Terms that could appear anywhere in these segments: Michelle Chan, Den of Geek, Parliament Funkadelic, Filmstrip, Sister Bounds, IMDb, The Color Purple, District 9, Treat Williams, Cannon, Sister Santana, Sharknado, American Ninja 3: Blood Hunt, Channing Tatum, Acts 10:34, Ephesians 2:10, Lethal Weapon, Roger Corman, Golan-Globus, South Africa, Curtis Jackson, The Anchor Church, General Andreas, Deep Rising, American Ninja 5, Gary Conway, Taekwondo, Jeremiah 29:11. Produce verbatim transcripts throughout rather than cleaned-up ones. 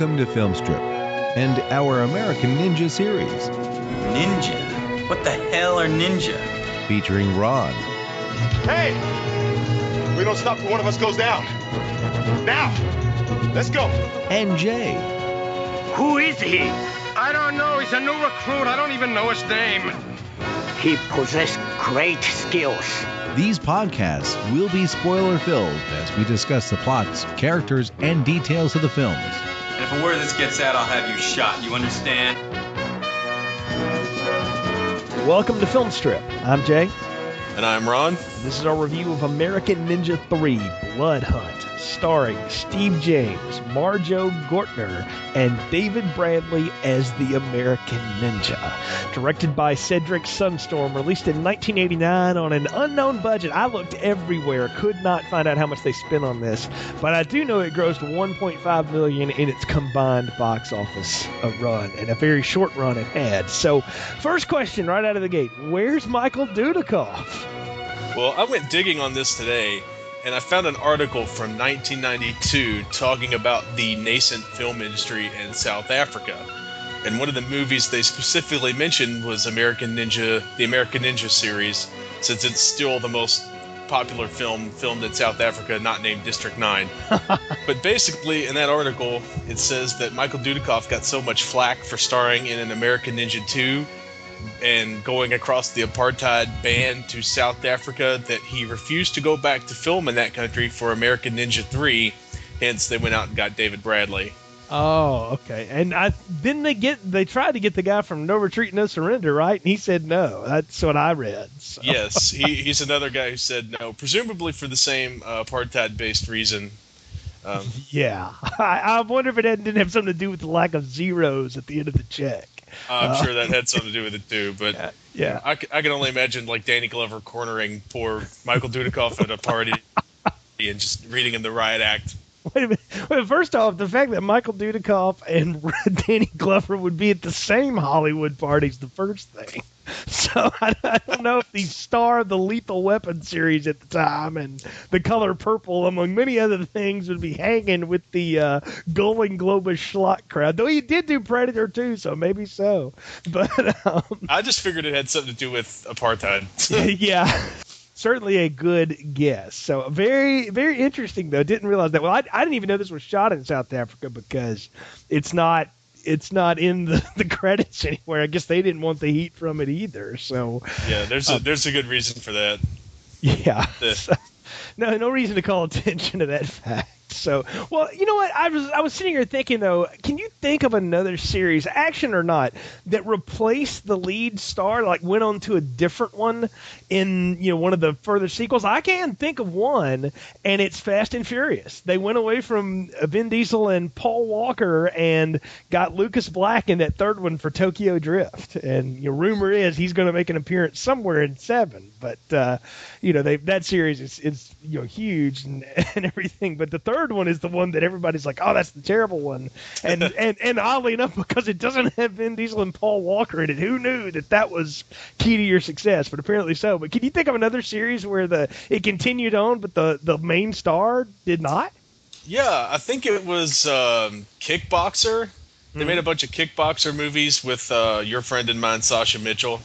Welcome to Filmstrip and our American Ninja series. Ninja? What the hell are ninja? Featuring Ron. Hey! We don't stop till one of us goes down. Now! Let's go! And Jay. Who is he? I don't know. He's a new recruit. I don't even know his name. He possessed great skills. These podcasts will be spoiler-filled as we discuss the plots, characters, and details of the films. And if a word of this gets out, I'll have you shot. You understand? Welcome to Filmstrip. I'm Jay. And I'm Ron. This is our review of American Ninja three: Blood Hunt, starring Steve James, Marjoe Gortner, and David Bradley as the American Ninja. Directed by Cedric Sunstorm, released in nineteen eighty-nine on an unknown budget. I looked everywhere, could not find out how much they spent on this, but I do know it grossed one point five million dollars in its combined box office a run, and a very short run it had. So, first question right out of the gate, where's Michael Dudikoff? Well, I went digging on this today, and I found an article from nineteen ninety-two talking about the nascent film industry in South Africa. And one of the movies they specifically mentioned was American Ninja, the American Ninja series, since it's still the most popular film filmed in South Africa, not named District nine. But basically, in that article, it says that Michael Dudikoff got so much flack for starring in an American Ninja two and going across the apartheid ban to South Africa that he refused to go back to film in that country for American Ninja three. Hence, they went out and got David Bradley. Oh, okay. And I, didn't they get, they tried to get the guy from No Retreat, No Surrender, right? And he said no. That's what I read. So. Yes, he, he's another guy who said no, presumably for the same uh, apartheid-based reason. Um, yeah. I, I wonder if it had, didn't have something to do with the lack of zeros at the end of the check. I'm sure that had something to do with it, too. But yeah, yeah. I, I can only imagine, like, Danny Glover cornering poor Michael Dudikoff at a party and just reading him the riot act. Wait a minute. Well, first off, the fact that Michael Dudikoff and Danny Glover would be at the same Hollywood party is the first thing. So I, I don't know if the star of the Lethal Weapon series at the time and The Color Purple, among many other things, would be hanging with the uh, Golan-Globus schlock crowd. Though he did do Predator too, so maybe so. But um, I just figured it had something to do with apartheid. Yeah. Certainly a good guess. So very, very interesting, though. Didn't realize that. Well, I, I didn't even know this was shot in South Africa because it's not it's not in the, the credits anywhere. I guess they didn't want the heat from it either. So yeah, there's a, uh, there's a good reason for that. Yeah. So, no, no reason to call attention to that fact. So, well, you know what? I was I was sitting here thinking, though, can you think of another series, action or not, that replaced the lead star, like went on to a different one in, you know, one of the further sequels? I can think of one, and it's Fast and Furious. They went away from Vin Diesel and Paul Walker and got Lucas Black in that third one for Tokyo Drift. And your rumor is he's going to make an appearance somewhere in seven. But, uh, you know, they, that series is, is you know, huge and, and everything. But the third one is the one that everybody's like, oh, that's the terrible one, and and and oddly enough, because it doesn't have Vin Diesel and Paul Walker in it, who knew that that was key to your success? But apparently so. But can you think of another series where the it continued on, but the the main star did not? Yeah, I think it was um, Kickboxer. They mm-hmm. made a bunch of Kickboxer movies with uh, your friend and mine, Sasha Mitchell.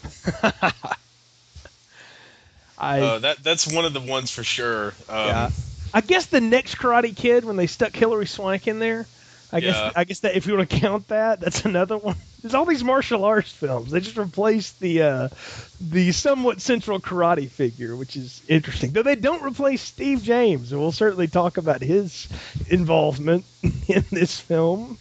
I uh, that that's one of the ones for sure. Um, yeah. I guess the next Karate Kid, when they stuck Hilary Swank in there, I yeah. guess I guess that if you want to count that, that's another one. There's all these martial arts films. They just replaced the uh, the somewhat central karate figure, which is interesting. Though they don't replace Steve James, and we'll certainly talk about his involvement in this film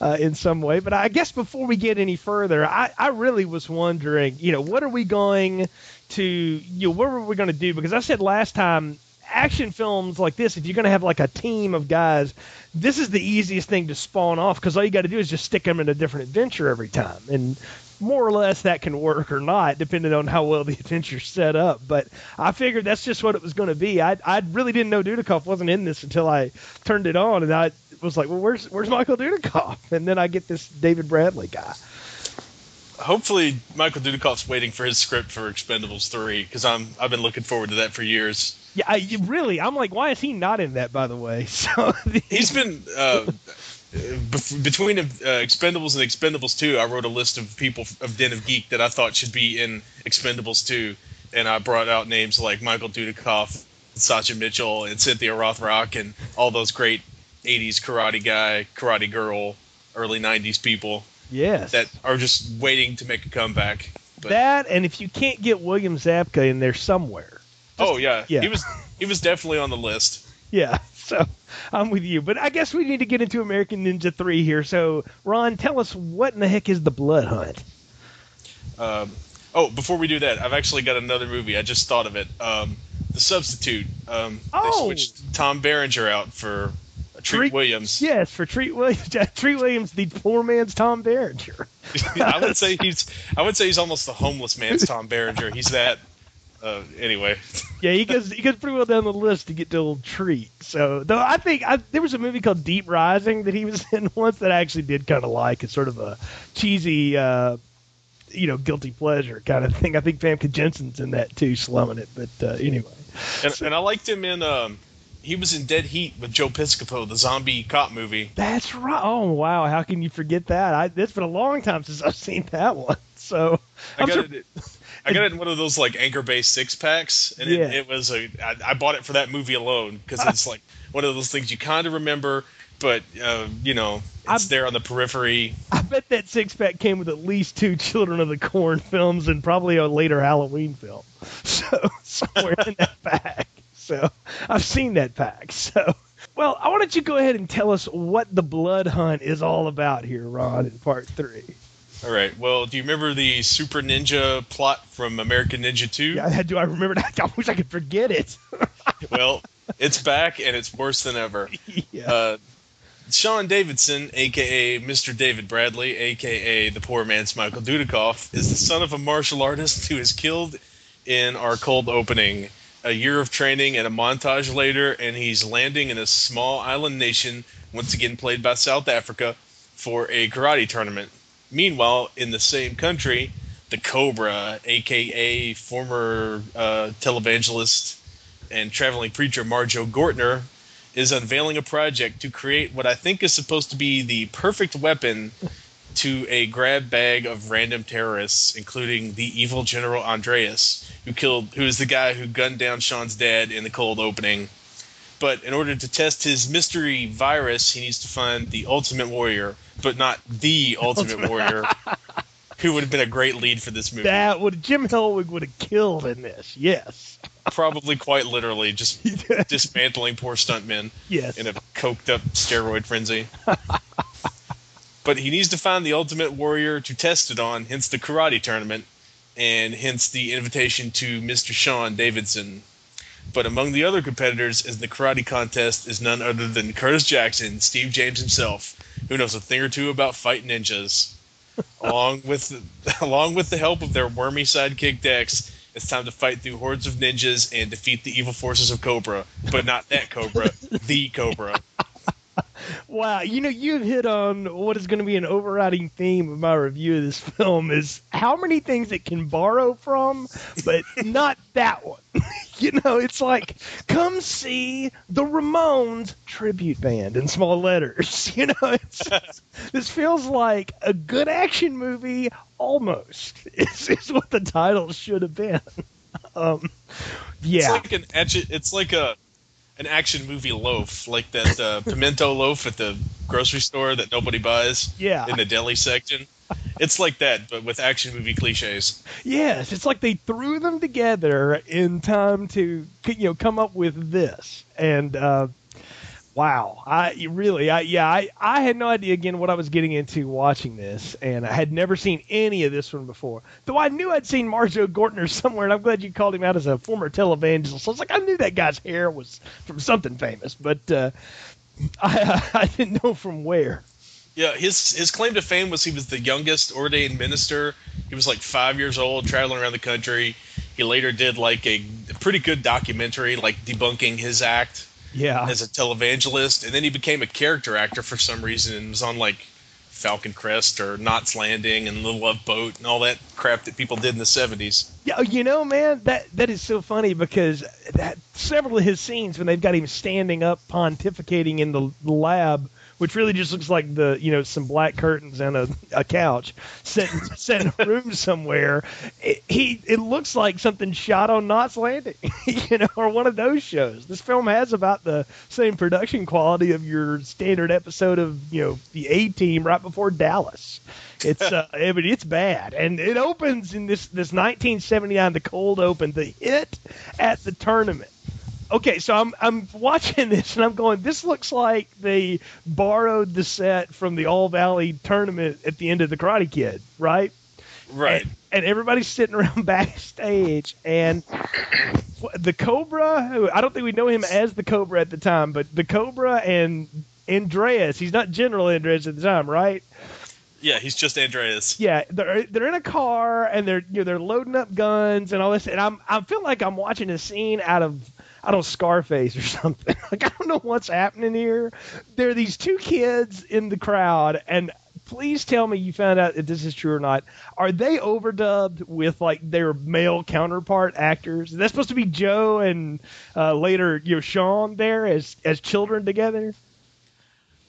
uh, in some way. But I guess before we get any further, I, I really was wondering, you know, what are we going to, you know, what were we going to do? Because I said last time, action films like this, if you're going to have like a team of guys, this is the easiest thing to spawn off because all you got to do is just stick them in a different adventure every time. And more or less that can work or not, depending on how well the adventure's set up. But I figured that's just what it was going to be. I I really didn't know Dudikoff wasn't in this until I turned it on. And I was like, well, where's, where's Michael Dudikoff? And then I get this David Bradley guy. Hopefully Michael Dudikoff's waiting for his script for Expendables three because I'm I've been looking forward to that for years. Yeah, I, really, I'm like, why is he not in that, by the way? So the, He's been, uh, between uh, Expendables and Expendables two, I wrote a list of people of Den of Geek that I thought should be in Expendables two, and I brought out names like Michael Dudikoff, Sasha Mitchell, and Cynthia Rothrock, and all those great eighties karate guy, karate girl, early nineties people. Yes, that are just waiting to make a comeback. But that, and if you can't get William Zabka in there somewhere. Just, oh yeah. yeah, he was he was definitely on the list. Yeah, so I'm with you. But I guess we need to get into American Ninja three here. So, Ron, tell us what in the heck is The Blood Hunt? Um, oh, before we do that, I've actually got another movie. I just thought of it. Um, The Substitute. Um, oh. They switched Tom Berenger out for uh, Treat, Treat Williams. Yes, for Treat Williams. Treat Williams, the poor man's Tom Berenger. I would say he's. I would say he's almost the homeless man's Tom Berenger. He's that. Uh, anyway, yeah, he goes he goes pretty well down the list to get to old Treat. So, though I think I, there was a movie called Deep Rising that he was in once that I actually did kind of like. It's sort of a cheesy, uh, you know, guilty pleasure kind of thing. I think Famke Jensen's in that too, slumming it. But uh, anyway, and, so, and I liked him in. Um, he was in Dead Heat with Joe Piscopo, the zombie cop movie. That's right. Oh wow, how can you forget that? I, it's been a long time since I've seen that one. So I I'm got sure, it. I got it in one of those like Anchor Bay six packs, and yeah. it, it was a. I, I bought it for that movie alone because it's like one of those things you kind of remember, but uh, you know, it's I, there on the periphery. I bet that six pack came with at least two Children of the Corn films and probably a later Halloween film. So somewhere in that pack. So I've seen that pack. So well, why don't you go ahead and tell us what The Blood Hunt is all about here, Ron, in part three. All right. Well, do you remember the Super Ninja plot from American Ninja two? Yeah, do I remember that? I wish I could forget it. Well, it's back, and it's worse than ever. Yeah. Uh, Sean Davidson, a k a. Mister David Bradley, a k a the poor man's Michael Dudikoff, is the son of a martial artist who is killed in our cold opening. A year of training and a montage later, and he's landing in a small island nation, once again played by South Africa, for a karate tournament. Meanwhile, in the same country, the Cobra, a k a former uh, televangelist and traveling preacher Marjoe Gortner, is unveiling a project to create what I think is supposed to be the perfect weapon to a grab bag of random terrorists, including the evil General Andreas, who killed, who is the guy who gunned down Sean's dad in the cold opening. But in order to test his mystery virus, he needs to find the ultimate warrior, but not the ultimate warrior, who would have been a great lead for this movie. That would Jim Hellwig would have killed in this, yes. Probably quite literally, just dismantling poor stuntmen yes. in a coked-up steroid frenzy. But he needs to find the ultimate warrior to test it on, hence the karate tournament, and hence the invitation to Mister Sean Davidson. But among the other competitors in the karate contest is none other than Curtis Jackson, Steve James himself, who knows a thing or two about fight ninjas. along with the, along with the help of their wormy sidekick Dex, it's time to fight through hordes of ninjas and defeat the evil forces of Cobra, but not that Cobra, the Cobra. Wow, you know, you've hit on what is going to be an overriding theme of my review of this film is how many things it can borrow from, but not that one. You know, it's like, come see the Ramones tribute band in small letters. You know, it's, it's, this feels like a good action movie almost is, is what the title should have been. Um, yeah. It's like an edge, it's like a... an action movie loaf, like that uh, pimento loaf at the grocery store that nobody buys yeah. in the deli section. It's like that, but with action movie cliches. Yes, it's like they threw them together in time to, you know, come up with this. And uh, wow, I really, I yeah, I, I had no idea again what I was getting into watching this, and I had never seen any of this one before. Though I knew I'd seen Marjoe Gortner somewhere, and I'm glad you called him out as a former televangelist. I was like, I knew that guy's hair was from something famous, but uh, I, I I didn't know from where. Yeah, his his claim to fame was he was the youngest ordained minister. He was like five years old, traveling around the country. He later did like a pretty good documentary, like debunking his act. Yeah, as a televangelist, and then he became a character actor for some reason and was on like Falcon Crest or Knots Landing and Little Love Boat and all that crap that people did in the seventies. Yeah, you know, man, that that is so funny because that several of his scenes when they've got him standing up pontificating in the lab which really just looks like the, you know, some black curtains and a, a couch set, set in a room somewhere. It, he, it looks like something shot on Knots Landing, you know, or one of those shows. This film has about the same production quality of your standard episode of, you know, the A-Team right before Dallas. It's uh, it, it's bad, and it opens in this this nineteen seventy-nine, the cold open, the hit at the tournament. Okay, so I'm I'm watching this and I'm going, this looks like they borrowed the set from the All Valley tournament at the end of the Karate Kid, right? Right. And, and everybody's sitting around backstage, and the Cobra, who I don't think we know him as the Cobra at the time, but the Cobra and Andreas, he's not General Andreas at the time, right? Yeah, he's just Andreas. Yeah, they're they're in a car and they're you know they're loading up guns and all this, and I'm I feel like I'm watching a scene out of, I don't, Scarface or something. Like, I don't know what's happening here. There are these two kids in the crowd, and please tell me you found out if this is true or not. Are they overdubbed with, like, their male counterpart actors? Is that supposed to be Joe and uh, later, you know, Sean there as as children together?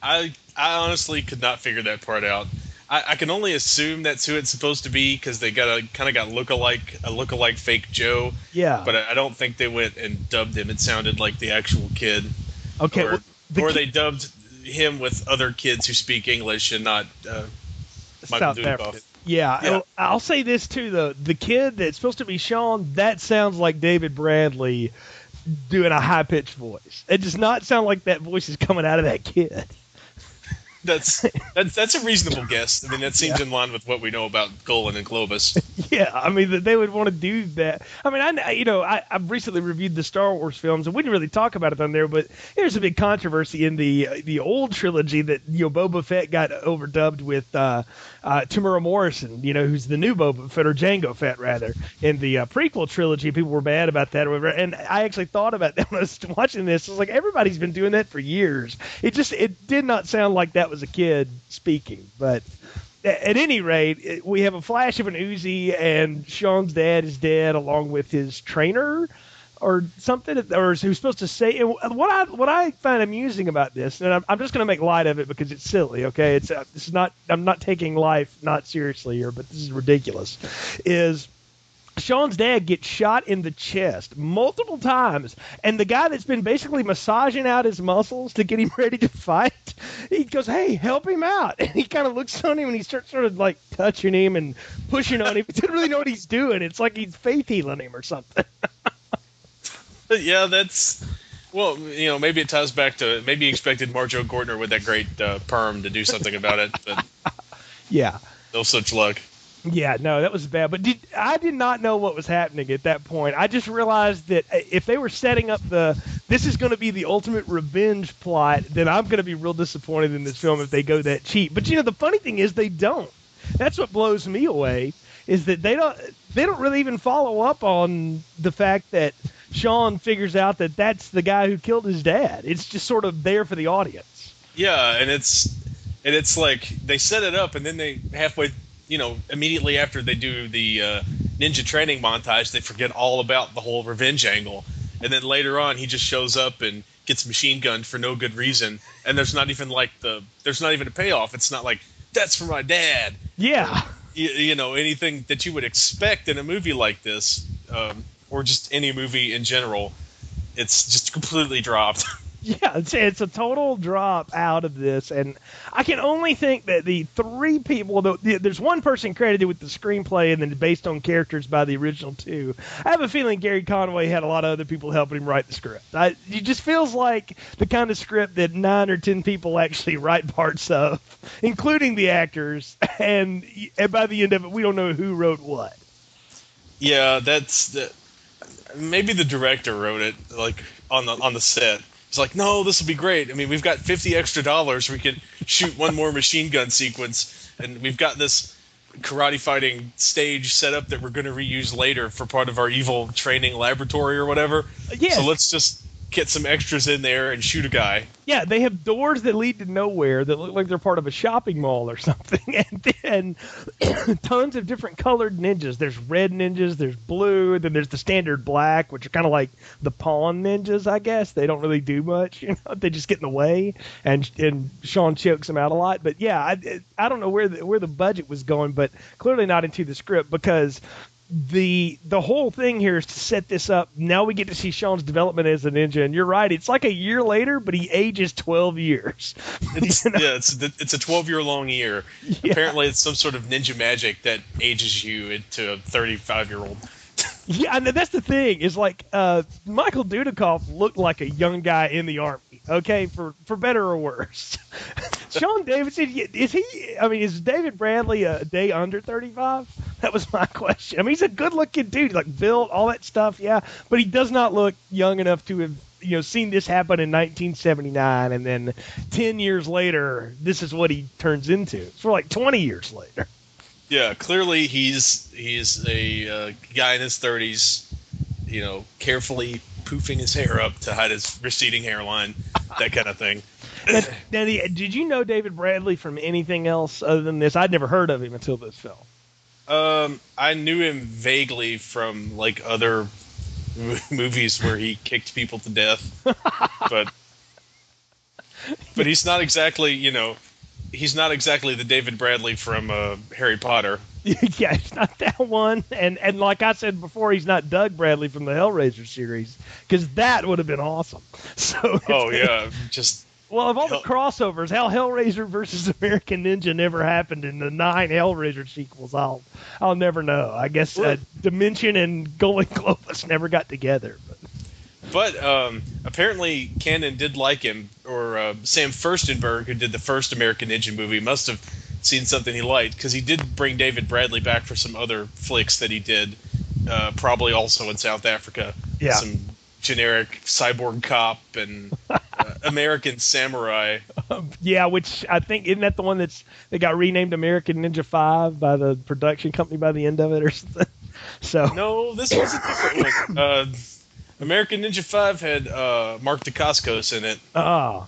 I I honestly could not figure that part out. I, I can only assume that's who it's supposed to be because they got a kind of got look-alike, a look-alike fake Joe. Yeah, but I, I don't think they went and dubbed him. It sounded like the actual kid. Okay, or, well, the or kid- they dubbed him with other kids who speak English and not uh, Michael Dudikoff. Yeah, yeah. I'll, I'll say this too though: the kid that's supposed to be Sean, that sounds like David Bradley doing a high-pitched voice. It does not sound like that voice is coming out of that kid. That's, that's that's a reasonable guess. I mean, that seems yeah. in line with what we know about Golan and Globus. Yeah, I mean, they would want to do that. I mean, I you know, I, I've recently reviewed the Star Wars films, and we didn't really talk about it on there, but there's a big controversy in the the old trilogy that, you know, Boba Fett got overdubbed with uh, uh, Temuera Morrison, you know, who's the new Boba Fett, or Jango Fett, rather, in the uh, prequel trilogy. People were bad about that, or whatever, and I actually thought about that when I was watching this. I was like, everybody's been doing that for years. It just, it did not sound like that was a kid speaking, but at any rate, we have a flash of an Uzi, and Sean's dad is dead along with his trainer or something, or who's supposed to say what I what I find amusing about this, and I'm, I'm just going to make light of it because it's silly. Okay, it's uh, it's not, I'm not taking life not seriously here, but this is ridiculous. Is Sean's dad gets shot in the chest multiple times, and the guy that's been basically massaging out his muscles to get him ready to fight, he goes, hey, help him out. And he kind of looks on him, and he starts sort of like touching him and pushing on him. He didn't really know what he's doing. It's like he's faith healing him or something. Yeah, that's... Well, you know, maybe it ties back to... Maybe he expected Marjoe Gortner with that great uh, perm to do something about it, but... Yeah. No such luck. Yeah, no, that was bad. But did, I did not know what was happening at that point. I just realized that if they were setting up the, this is going to be the ultimate revenge plot, then I'm going to be real disappointed in this film if they go that cheap. But, you know, the funny thing is they don't. That's what blows me away, is that they don't, they don't really even follow up on the fact that Sean figures out that that's the guy who killed his dad. It's just sort of there for the audience. Yeah, and it's, and it's like they set it up and then they halfway – you know, immediately after they do the uh, ninja training montage, they forget all about the whole revenge angle. And then later on, he just shows up and gets machine gunned for no good reason. And there's not even like the, there's not even a payoff. It's not like, that's for my dad. Yeah. Or, you, you know, anything that you would expect in a movie like this, um, or just any movie in general, it's just completely dropped. Yeah, it's, it's a total drop out of this, and I can only think that the three people, the, the, there's one person credited with the screenplay and then based on characters by the original two. I have a feeling Gary Conway had a lot of other people helping him write the script. I, it just feels like the kind of script that nine or ten people actually write parts of, including the actors, and, and by the end of it, we don't know who wrote what. Yeah, that's the, maybe the director wrote it, like, on the on the set. It's like, no, this will be great. I mean, we've got fifty extra dollars. We can shoot one more machine gun sequence, and we've got this karate fighting stage set up that we're going to reuse later for part of our evil training laboratory or whatever. Yeah. So let's just get some extras in there and shoot a guy. Yeah, they have doors that lead to nowhere that look like they're part of a shopping mall or something. And then tons of different colored ninjas. There's red ninjas, there's blue, then there's the standard black, which are kind of like the pawn ninjas, I guess. They don't really do much. You know, they just get in the way, and and Sean chokes them out a lot. But yeah, I, I don't know where the, where the budget was going, but clearly not into the script, because the the whole thing here is to set this up. Now we get to see Sean's development as a ninja, and you're right, it's like a year later, but he ages twelve years. It's, you know? Yeah, it's it's a twelve year long year. Yeah. Apparently, it's some sort of ninja magic that ages you into a thirty-five year old. Yeah, and that's the thing is like uh, Michael Dudikoff looked like a young guy in the army. Okay, for, for better or worse. Sean Davidson, is he, I mean, is David Bradley a day under thirty-five? That was my question. I mean, he's a good-looking dude, like built, all that stuff, yeah. But he does not look young enough to have, you know, seen this happen in nineteen seventy-nine, and then ten years later, this is what he turns into. For like twenty years later. Yeah, clearly he's, he's a uh, guy in his thirties, you know, carefully poofing his hair up to hide his receding hairline, that kind of thing. now, now, did you know David Bradley from anything else other than this? I'd never heard of him until this film. Um, I knew him vaguely from like other movies where he kicked people to death, but but he's not exactly, you know, he's not exactly the David Bradley from uh, Harry Potter. Yeah, it's not that one, and and like I said before, he's not Doug Bradley from the Hellraiser series, because that would have been awesome. So oh yeah, just well of all hell- the crossovers, how Hellraiser versus American Ninja never happened in the nine Hellraiser sequels. I'll I'll never know. I guess uh, Dimension and Golan-Globus never got together. But, but um, apparently Cannon did like him, or uh, Sam Furstenberg, who did the first American Ninja movie, must have seen something he liked, because he did bring David Bradley back for some other flicks that he did, uh, probably also in South Africa. Yeah. Some generic cyborg cop and uh, American Samurai. Um, yeah, which I think, isn't that the one that's that got renamed American Ninja five by the production company by the end of it or something? So no, this was a different one. Uh, American Ninja five had uh, Mark Dacascos in it, oh.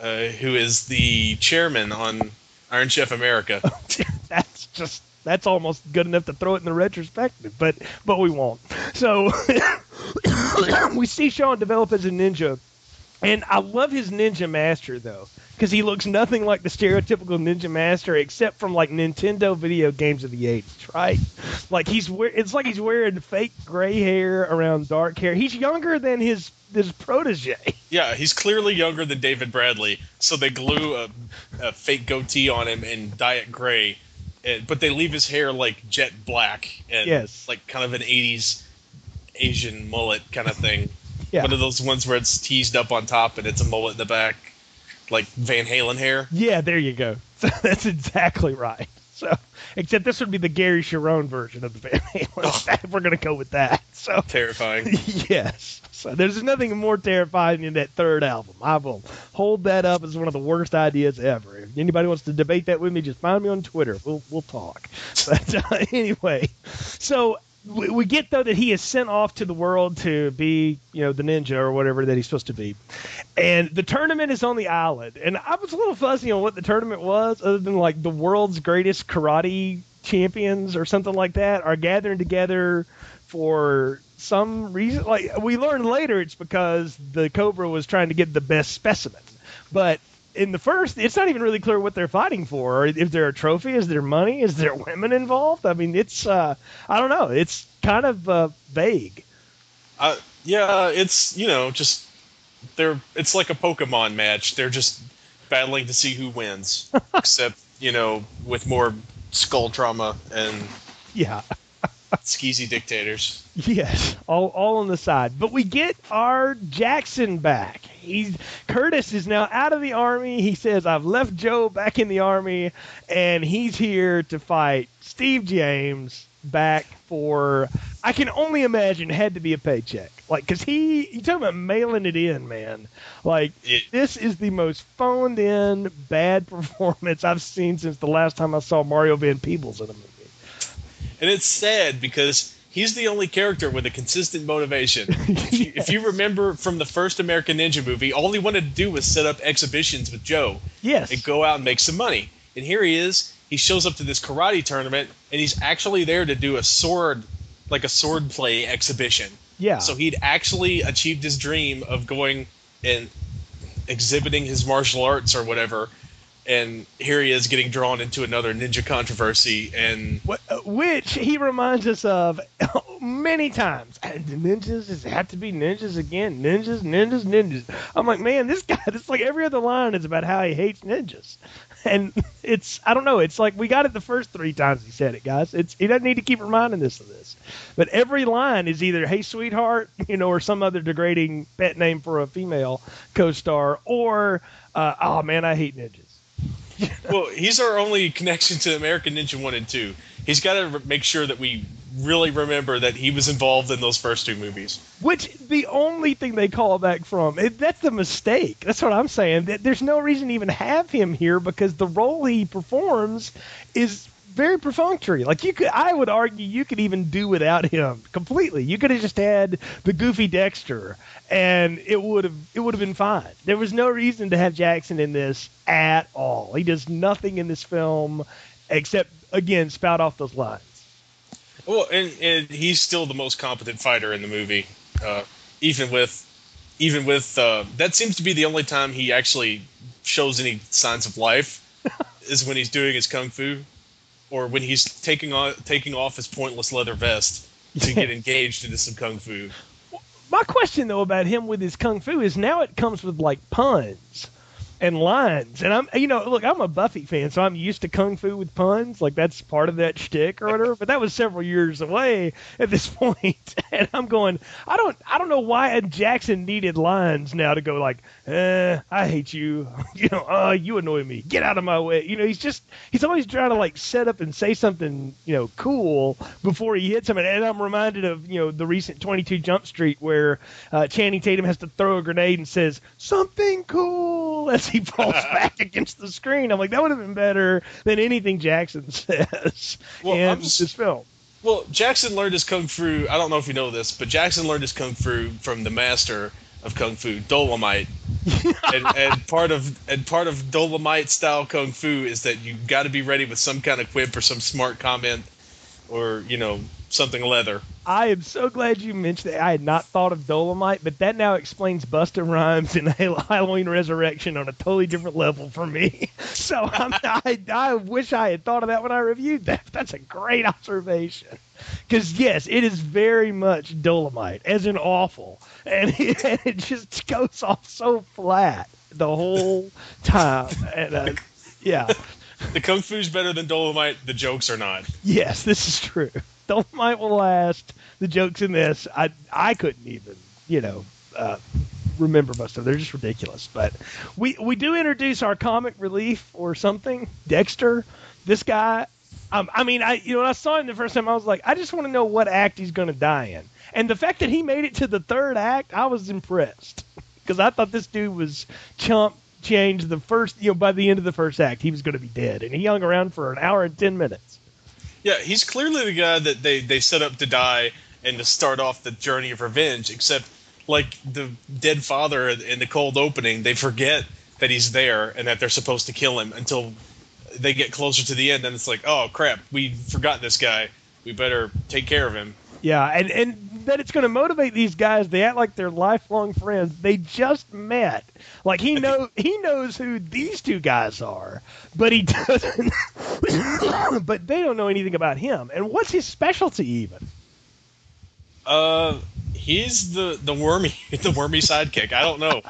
uh, who is the chairman on Iron Chef America. That's just, that's almost good enough to throw it in the retrospective, but but we won't. So we see Sean develop as a ninja, and I love his ninja master, though, because he looks nothing like the stereotypical ninja master except from, like, Nintendo video games of the eighties, right? Like, he's we- it's like he's wearing fake gray hair around dark hair. He's younger than his This protege. Yeah, he's clearly younger than David Bradley, so they glue a, a fake goatee on him and dye it gray, and, but they leave his hair like jet black and yes. like kind of an eighties Asian mullet kind of thing. Yeah. One of those ones where it's teased up on top and it's a mullet in the back, like Van Halen hair. Yeah, there you go. That's exactly right. So, except this would be the Gary Cherone version of the Van Halen. We're going to go with that. So terrifying. Yes. So there's nothing more terrifying than that third album. I will hold that up as one of the worst ideas ever. If anybody wants to debate that with me, just find me on Twitter. We'll we'll talk. But uh, anyway, so we, we get, though, that he is sent off to the world to be, you know, the ninja or whatever that he's supposed to be. And the tournament is on the island. And I was a little fuzzy on what the tournament was, other than, like, the world's greatest karate champions or something like that are gathering together for some reason. Like, we learn later it's because the Cobra was trying to get the best specimen, but in the first it's not even really clear what they're fighting for, or if there a trophy, is there money, is there women involved? I mean, it's uh I don't know, it's kind of uh vague. Uh yeah, it's, you know, just they're, it's like a Pokemon match, they're just battling to see who wins. Except, you know, with more skull trauma and yeah skeezy dictators. Yes, all all on the side. But we get our Jackson back. He's, Curtis is now out of the army. He says, I've left Joe back in the army, and he's here to fight Steve James back for, I can only imagine, had to be a paycheck. Like, because he, you're talking about mailing it in, man. Like, it, this is the most phoned-in bad performance I've seen since the last time I saw Mario Van Peebles in a movie. And it's sad because he's the only character with a consistent motivation. If, you, yes. if you remember from the first American Ninja movie, all he wanted to do was set up exhibitions with Joe. Yes. And go out and make some money. And here he is. He shows up to this karate tournament, and he's actually there to do a sword, like a sword play exhibition. Yeah. So he'd actually achieved his dream of going and exhibiting his martial arts or whatever. And here he is getting drawn into another ninja controversy, and which he reminds us of many times. Ninjas just have to be ninjas again. Ninjas, ninjas, ninjas. I'm like, man, this guy. It's like every other line is about how he hates ninjas, and it's I don't know. It's like we got it the first three times he said it, guys. It's he doesn't need to keep reminding us of this. But every line is either "Hey, sweetheart," you know, or some other degrading pet name for a female co-star, or uh, "Oh man, I hate ninjas." Well, he's our only connection to American Ninja one and two. He's got to re- make sure that we really remember that he was involved in those first two movies. Which, the only thing they call back from, it, that's the mistake. That's what I'm saying. That there's no reason to even have him here because the role he performs is very perfunctory. Like you could, I would argue you could even do without him completely. You could have just had the goofy Dexter, and it would have it would have been fine. There was no reason to have Jackson in this at all. He does nothing in this film except again spout off those lines. Well, and, and he's still the most competent fighter in the movie, uh, even with even with uh, that seems to be the only time he actually shows any signs of life is when he's doing his kung fu. Or when he's taking on taking off his pointless leather vest to yes. get engaged into some kung fu. My question though about him with his kung fu is now it comes with like puns and lines, and I'm you know look I'm a Buffy fan, so I'm used to kung fu with puns, like that's part of that shtick or whatever. But that was several years away at this point, and I'm going I don't I don't know why Jackson needed lines now to go like eh, I hate you, you know, oh, you annoy me, get out of my way. You know, he's just, he's always trying to like set up and say something, you know, cool before he hits him. And, and I'm reminded of, you know, the recent twenty-two Jump Street where uh, Channing Tatum has to throw a grenade and says something cool as he falls back against the screen. I'm like, that would have been better than anything Jackson says well, in I'm just, this film. Well, Jackson learned his kung fu, I don't know if you know this, but Jackson learned his kung fu from the master of kung fu, Dolomite. and, and part of and part of Dolomite style kung fu is that you got to be ready with some kind of quip or some smart comment, or you know something leather. I am so glad you mentioned that. I had not thought of Dolomite, but that now explains Busta Rhymes and Halloween Resurrection on a totally different level for me. So I'm, I I wish I had thought of that when I reviewed that. That's a great observation. Because, yes, it is very much Dolomite, as in awful. And it, and it just goes off so flat the whole time. And uh, yeah. The kung fu's better than Dolomite. The jokes are not. Yes, this is true. Dolomite will last. The jokes in this, I I couldn't even, you know, uh, remember most of them. They're just ridiculous. But we, we do introduce our comic relief or something. Dexter, this guy. Um, I mean, I you know, when I saw him the first time, I was like, I just want to know what act he's going to die in. And the fact that he made it to the third act, I was impressed. Because I thought this dude was chump changed the first, you know, by the end of the first act, he was going to be dead. And he hung around for an hour and ten minutes. Yeah, he's clearly the guy that they, they set up to die and to start off the journey of revenge, except like the dead father in the cold opening, they forget that he's there and that they're supposed to kill him until they get closer to the end, and it's like, oh, crap, we forgot this guy. We better take care of him. Yeah, and, and that it's going to motivate these guys. They act like they're lifelong friends. They just met. Like, he, know, he knows who these two guys are, but he doesn't. But they don't know anything about him. And what's his specialty, even? Uh, He's the, the wormy the wormy sidekick. I don't know.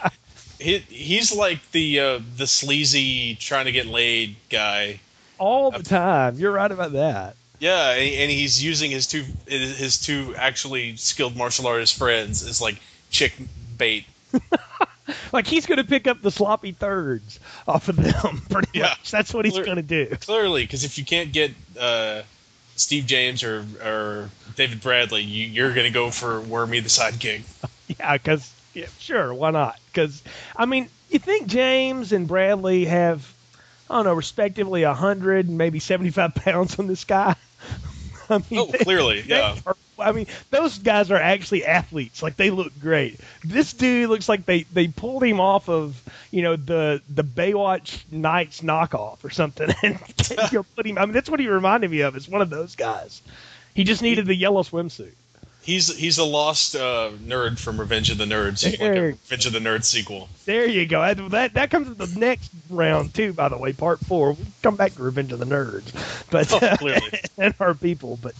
He, he's like the uh, the sleazy trying to get laid guy all the time. You're right about that. Yeah, and, and he's using his two his two actually skilled martial artist friends as like chick bait. Like he's going to pick up the sloppy thirds off of them. Pretty yeah. much. That's what he's Cle- going to do. Clearly, because if you can't get uh, Steve James or or David Bradley, you, you're going to go for Wormy the sidekick. Yeah, because. Yeah, sure. Why not? Because, I mean, you think James and Bradley have, I don't know, respectively one hundred and maybe seventy-five pounds on this guy? I mean, oh, they, clearly, they yeah. Are I mean, those guys are actually athletes. Like, they look great. This dude looks like they, they pulled him off of, you know, the the Baywatch Nights knockoff or something. And you know, put him. I mean, that's what he reminded me of. It's one of those guys. He just needed the yellow swimsuit. He's he's a lost uh, nerd from Revenge of the Nerds, like a Revenge of the Nerds sequel. There you go. That that comes in the next round too. By the way, part four. We'll come back to Revenge of the Nerds, but oh, clearly and our people. But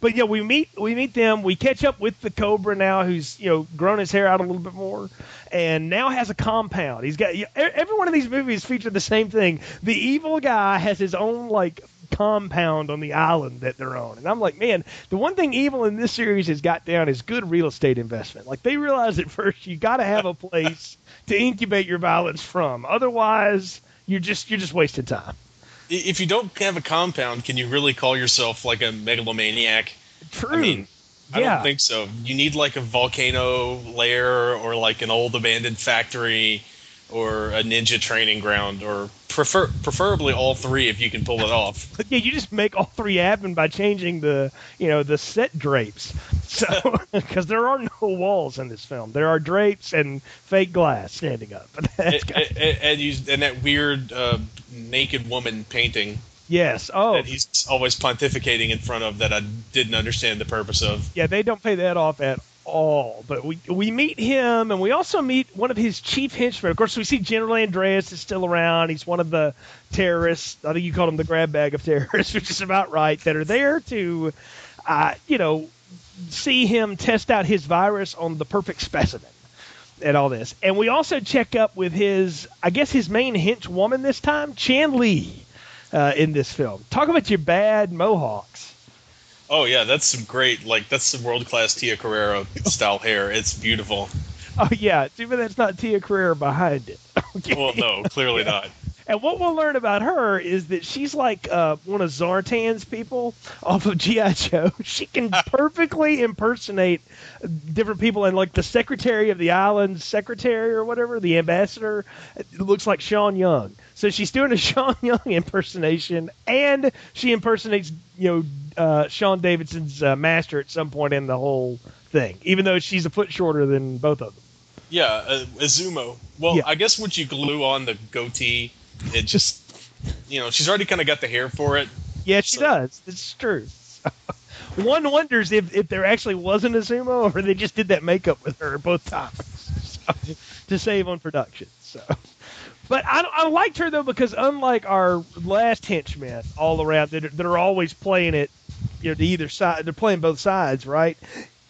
but yeah, we meet we meet them. We catch up with the Cobra now, who's you know grown his hair out a little bit more, and now has a compound. He's got every one of these movies featured the same thing. The evil guy has his own like. compound on the island that they're on. And I'm like, man, the one thing evil in this series has got down is good real estate investment. Like, they realize at first you got to have a place to incubate your violence from. Otherwise, you're just you're just wasting time. If you don't have a compound, can you really call yourself like a megalomaniac? True. I mean, I yeah. don't think so. You need like a volcano lair or like an old abandoned factory or a ninja training ground, or prefer preferably all three if you can pull it off. Yeah, you just make all three happen by changing the, you know, the set drapes. So, because there are no walls in this film, there are drapes and fake glass standing up. That's and, and, and, you, and that weird uh, naked woman painting. Yes. Oh, that he's always pontificating in front of that I didn't understand the purpose of. Yeah, they don't pay that off at all. all but we we meet him, and we also meet one of his chief henchmen. Of course, we see General Andreas is still around. He's one of the terrorists, I think you called him the grab bag of terrorists, which is about right, that are there to uh you know see him test out his virus on the perfect specimen and all this. And we also check up with his I guess his main hench woman this time, Chen Li, uh in this film. Talk about your bad mohawks. Oh yeah, that's some great, like that's some world class Tia Carrera style hair. It's beautiful. Oh yeah, too bad that's not Tia Carrera behind it. Okay. Well, no, clearly yeah. not. And what we'll learn about her is that she's like uh, one of Zartan's people off of G I Joe. She can perfectly impersonate different people. And like the secretary of the island's secretary or whatever, the ambassador, it looks like Sean Young. So she's doing a Sean Young impersonation, and she impersonates, you know, uh, Sean Davidson's uh, master at some point in the whole thing, even though she's a foot shorter than both of them. Yeah, uh, Azumo. Well, yeah. I guess once you glue on the goatee, it just, you know, she's already kind of got the hair for it. Yeah, she so. does. It's true. So, one wonders if, if there actually wasn't Azumo, or they just did that makeup with her both times so, to save on production. So, but I, I liked her, though, because unlike our last henchmen all around that are, that are always playing it, you know, to either side, they're playing both sides, right?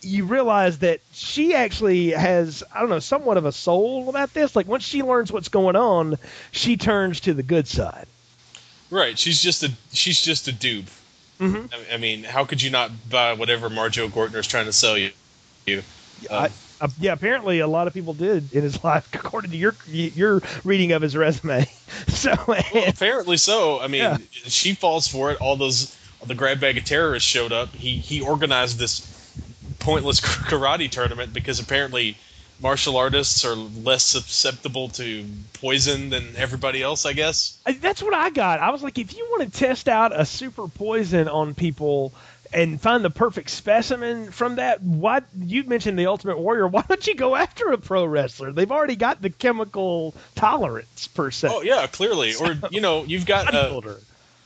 You realize that she actually has, I don't know, somewhat of a soul about this. Like, once she learns what's going on, she turns to the good side. Right. She's just a she's just a dupe. Mm-hmm. I, I mean, how could you not buy whatever Marjoe Gortner is trying to sell you? you um, I, I, yeah, apparently a lot of people did in his life, according to your your reading of his resume. So and, well, apparently so. I mean, yeah. She falls for it. All those all the grab bag of terrorists showed up. He he organized this pointless karate tournament because apparently martial artists are less susceptible to poison than everybody else, I guess. That's what I got. I was like, if you want to test out a super poison on people and find the perfect specimen from that, why, you mentioned the Ultimate Warrior, why don't you go after a pro wrestler? They've already got the chemical tolerance, per se. Oh, yeah, clearly. So, or, you know, you've got a,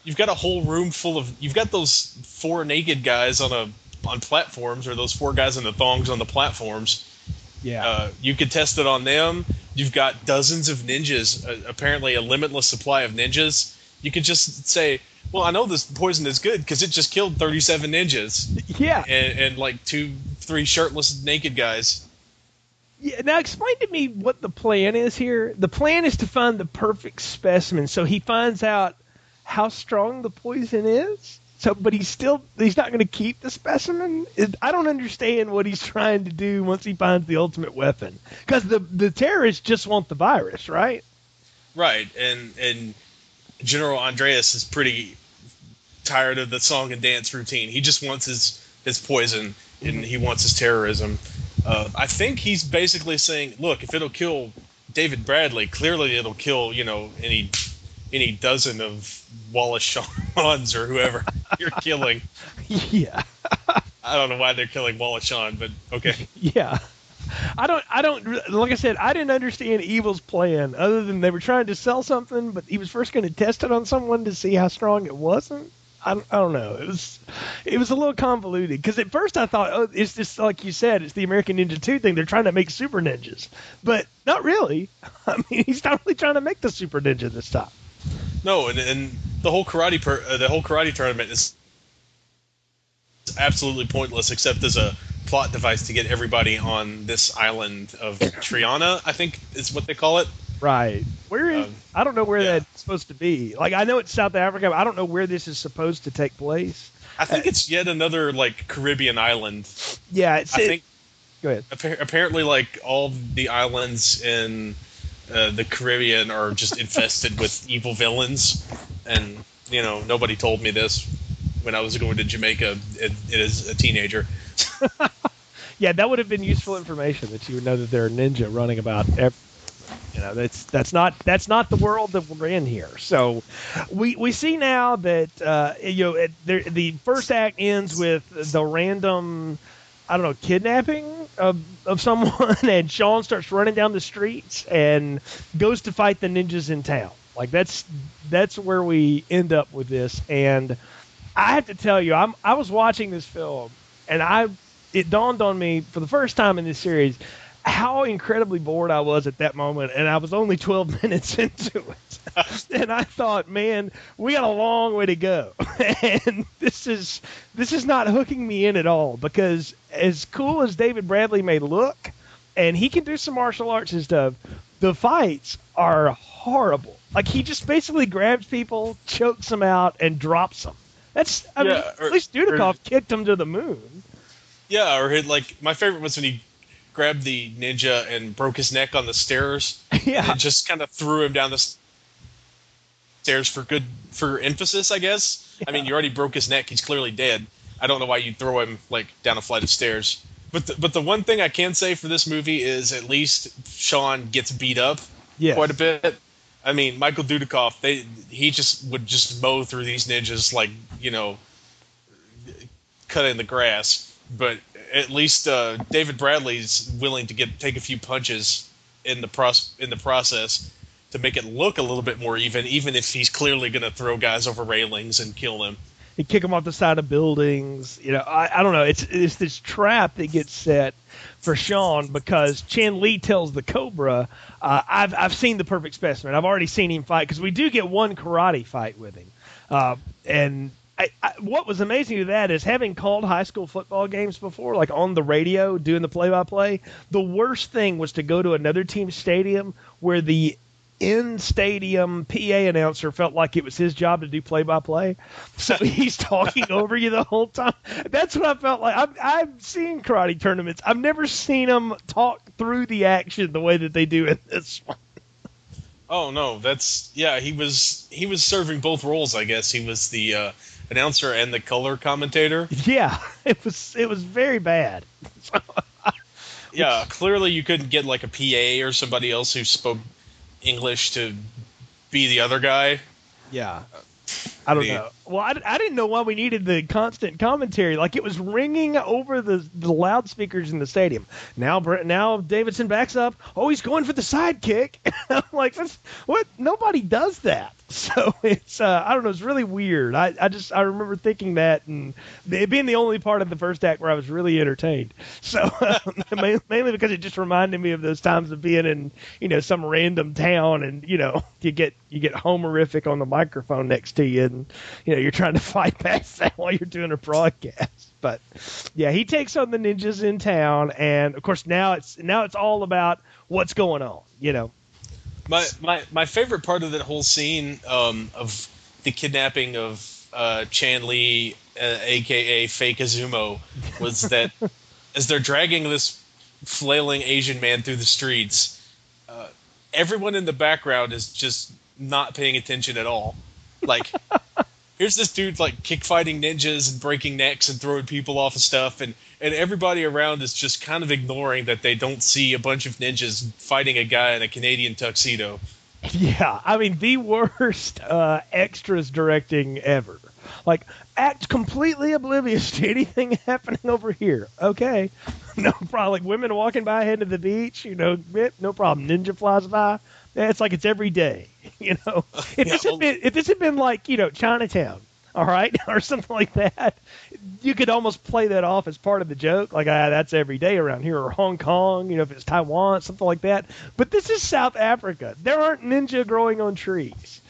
you've got a whole room full of... You've got those four naked guys on a... on platforms, or those four guys in the thongs on the platforms. Yeah, uh, you could test it on them. You've got dozens of ninjas, uh, apparently a limitless supply of ninjas. You could just say, well, I know this poison is good because it just killed thirty-seven ninjas. Yeah, and, and like two, three shirtless naked guys. Yeah. Now explain to me what the plan is here. The plan is to find the perfect specimen. So he finds out how strong the poison is. So, but he's still, he's not going to keep the specimen? I don't understand what he's trying to do once he finds the ultimate weapon. Because the, the terrorists just want the virus, right? Right, and and General Andreas is pretty tired of the song and dance routine. He just wants his, his poison, and he wants his terrorism. Uh, I think he's basically saying, look, if it'll kill David Bradley, clearly it'll kill, you know, any... any dozen of Wallace Shawns or whoever you're killing. Yeah. I, I don't know why they're killing Wallace Shawn, but okay. Yeah. I don't, I don't, like I said, I didn't understand Evil's plan other than they were trying to sell something, but he was first going to test it on someone to see how strong it wasn't. I don't, I don't know. It was, it was a little convoluted because at first I thought, oh, it's just like you said, it's the American Ninja two thing. They're trying to make super ninjas, but not really. I mean, he's not really trying to make the super ninja this time. No, and, and the whole karate, per, uh, the whole karate tournament is absolutely pointless, except as a plot device to get everybody on this island of Triana, I think is what they call it. Right. Where is? Um, I don't know where yeah. that's supposed to be. Like, I know it's South Africa, but I don't know where this is supposed to take place. I think uh, it's yet another, like, Caribbean island. Yeah. It's, I think. It, go ahead. Appa- apparently, like, all the islands in uh, the Caribbean are just infested with evil villains. And, you know, nobody told me this when I was going to Jamaica as a teenager. Yeah, that would have been useful information, that you would know that there are ninja running about every. You know, that's that's not that's not the world that we're in here. So we we see now that uh, you know it, the, the first act ends with the random, I don't know, kidnapping of of someone, and Sean starts running down the streets and goes to fight the ninjas in town. Like, that's that's where we end up with this. And I have to tell you, I'm I was watching this film, and I it dawned on me for the first time in this series how incredibly bored I was at that moment, and I was only twelve minutes into it. And I thought, man, we got a long way to go. And this is this is not hooking me in at all, because as cool as David Bradley may look, and he can do some martial arts and stuff, the fights are horrible. Like, he just basically grabs people, chokes them out, and drops them. That's I yeah, mean, or, at least Dudikoff or, kicked him to the moon. Yeah, or he'd, like, my favorite was when he grabbed the ninja and broke his neck on the stairs. Yeah, and just kind of threw him down the stairs for good for emphasis, I guess. Yeah. I mean, you already broke his neck; he's clearly dead. I don't know why you'd throw him like down a flight of stairs. But the, but the one thing I can say for this movie is at least Sean gets beat up yes. quite a bit. I mean, Michael Dudikoff, they he just would just mow through these ninjas like, you know, cutting the grass, but. At least uh, David Bradley's willing to get take a few punches in the pros- in the process to make it look a little bit more even, even if he's clearly going to throw guys over railings and kill them. And kick them off the side of buildings. You know, I, I don't know. It's it's this trap that gets set for Sean because Chen Li tells the Cobra, uh, I've I've seen the perfect specimen. I've already seen him fight, because we do get one karate fight with him, uh, and. I, I, what was amazing to that is, having called high school football games before, like on the radio, doing the play-by-play, the worst thing was to go to another team's stadium where the in-stadium P A announcer felt like it was his job to do play-by-play. So he's talking over you the whole time. That's what I felt like. I've, I've seen karate tournaments. I've never seen them talk through the action the way that they do in this one. Oh, no, that's – yeah, he was he was serving both roles, I guess. He was the uh, – announcer and the color commentator. Yeah, it was it was very bad. Yeah, clearly you couldn't get like a P A or somebody else who spoke English to be the other guy. Yeah, I don't the, know. Well, I, I didn't know why we needed the constant commentary. Like, it was ringing over the, the loudspeakers in the stadium. Now now Davidson backs up. Oh, he's going for the sidekick. I'm like, that's, what? Nobody does that. So it's, uh, I don't know, it's really weird. I, I just, I remember thinking that, and it being the only part of the first act where I was really entertained. So uh, mainly because it just reminded me of those times of being in, you know, some random town, and, you know, you get, you get Homerific on the microphone next to you, and, you know, you're trying to fight back that while you're doing a broadcast. But yeah, he takes on the ninjas in town. And of course now it's, now it's all about what's going on, you know. My, my my favorite part of that whole scene um, of the kidnapping of uh, Chen Li, uh, a k a. Fake Azumo, was that as they're dragging this flailing Asian man through the streets, uh, everyone in the background is just not paying attention at all. Like, here's this dude, like, kick-fighting ninjas and breaking necks and throwing people off of stuff, and, and everybody around is just kind of ignoring that they don't see a bunch of ninjas fighting a guy in a Canadian tuxedo. Yeah, I mean, the worst uh, extras directing ever. Like, act completely oblivious to anything happening over here. Okay. No problem. Like, women walking by heading to the beach, you know, no problem. Ninja flies by. It's like it's every day, you know. If yeah, this had well, been, if this had been like, you know, Chinatown, all right, or something like that, you could almost play that off as part of the joke. Like, ah, that's every day around here, or Hong Kong, you know, if it's Taiwan, something like that. But this is South Africa. There aren't ninja growing on trees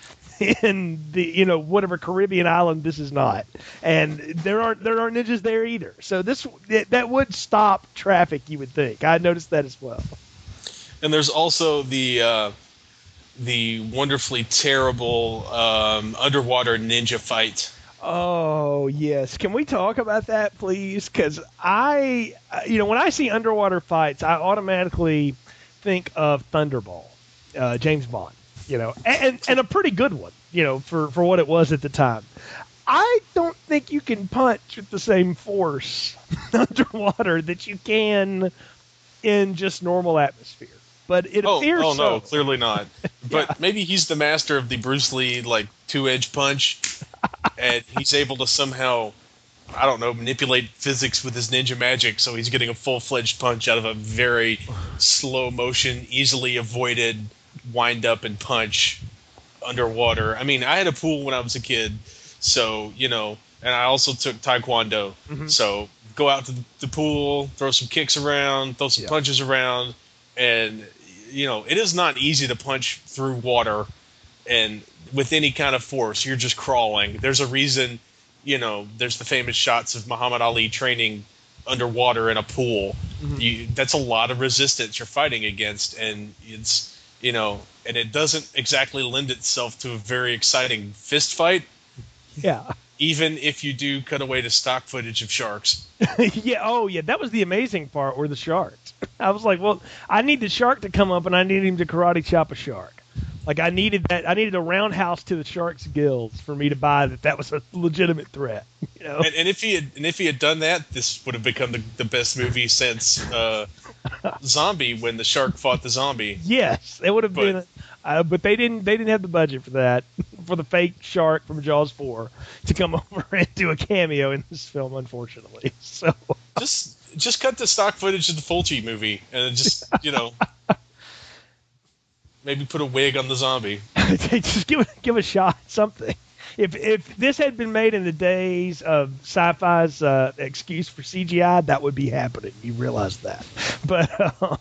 in the, you know, whatever Caribbean island this is not. And there aren't there aren't ninjas there either. So this that would stop traffic, you would think. I noticed that as well. And there's also the uh the wonderfully terrible um, underwater ninja fight. Oh, yes. Can we talk about that, please? Because I, you know, when I see underwater fights, I automatically think of Thunderball, uh, James Bond, you know, and, and a pretty good one, you know, for, for what it was at the time. I don't think you can punch with the same force underwater that you can in just normal atmosphere. But it oh, appears oh, no, so. Clearly not. But yeah. Maybe he's the master of the Bruce Lee, like, two-edge punch, and he's able to somehow, I don't know, manipulate physics with his ninja magic, so he's getting a full-fledged punch out of a very slow-motion, easily avoided wind-up and punch underwater. I mean, I had a pool when I was a kid, so, you know, and I also took Taekwondo. Mm-hmm. So go out to the pool, throw some kicks around, throw some yeah. punches around, and you know, it is not easy to punch through water and with any kind of force. You're just crawling. There's a reason, you know, there's the famous shots of Muhammad Ali training underwater in a pool. Mm-hmm. You, that's a lot of resistance you're fighting against. And it's, you know, and it doesn't exactly lend itself to a very exciting fist fight. Yeah. Even if you do cut away to stock footage of sharks. yeah. Oh, yeah. That was the amazing part, were the sharks. I was like, well, I need the shark to come up, and I need him to karate chop a shark. Like, I needed that. I needed a roundhouse to the shark's gills for me to buy that that was a legitimate threat. You know? And, and if he had, and if he had done that, this would have become the, the best movie since uh, Zombie, when the shark fought the zombie. Yes, it would have but, been. Uh, but they didn't. They didn't have the budget for that, for the fake shark from Jaws four to come over and do a cameo in this film, unfortunately. So just just cut the stock footage of the Fulci movie and just, you know, maybe put a wig on the zombie. just give it, give a shot, something. If if this had been made in the days of sci-fi's uh, excuse for C G I, that would be happening. You realize that, but uh,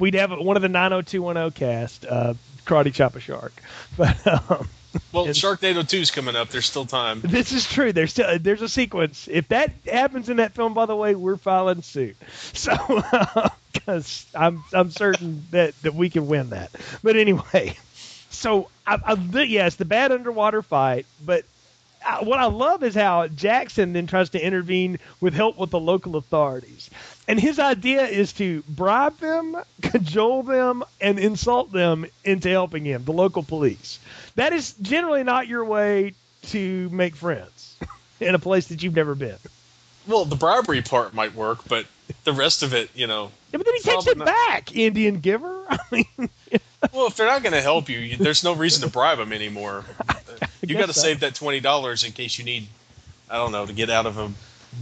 we'd have one of the nine oh two one oh cast uh, karate chop a shark, but. Um, Well, Sharknado two is coming up. There's still time. This is true. There's still, there's a sequence. If that happens in that film, by the way, we're filing suit. So, because uh, I'm I'm certain that, that we can win that. But anyway, so I, I, yes, the bad underwater fight. But I, what I love is how Jackson then tries to intervene with help with the local authorities. And his idea is to bribe them, cajole them, and insult them into helping him, the local police. That is generally not your way to make friends in a place that you've never been. Well, the bribery part might work, but the rest of it, you know. Yeah, but then he takes it not... back, Indian giver. I mean, well, if they're not going to help you, there's no reason to bribe them anymore. You got to so. save that twenty dollars in case you need, I don't know, to get out of a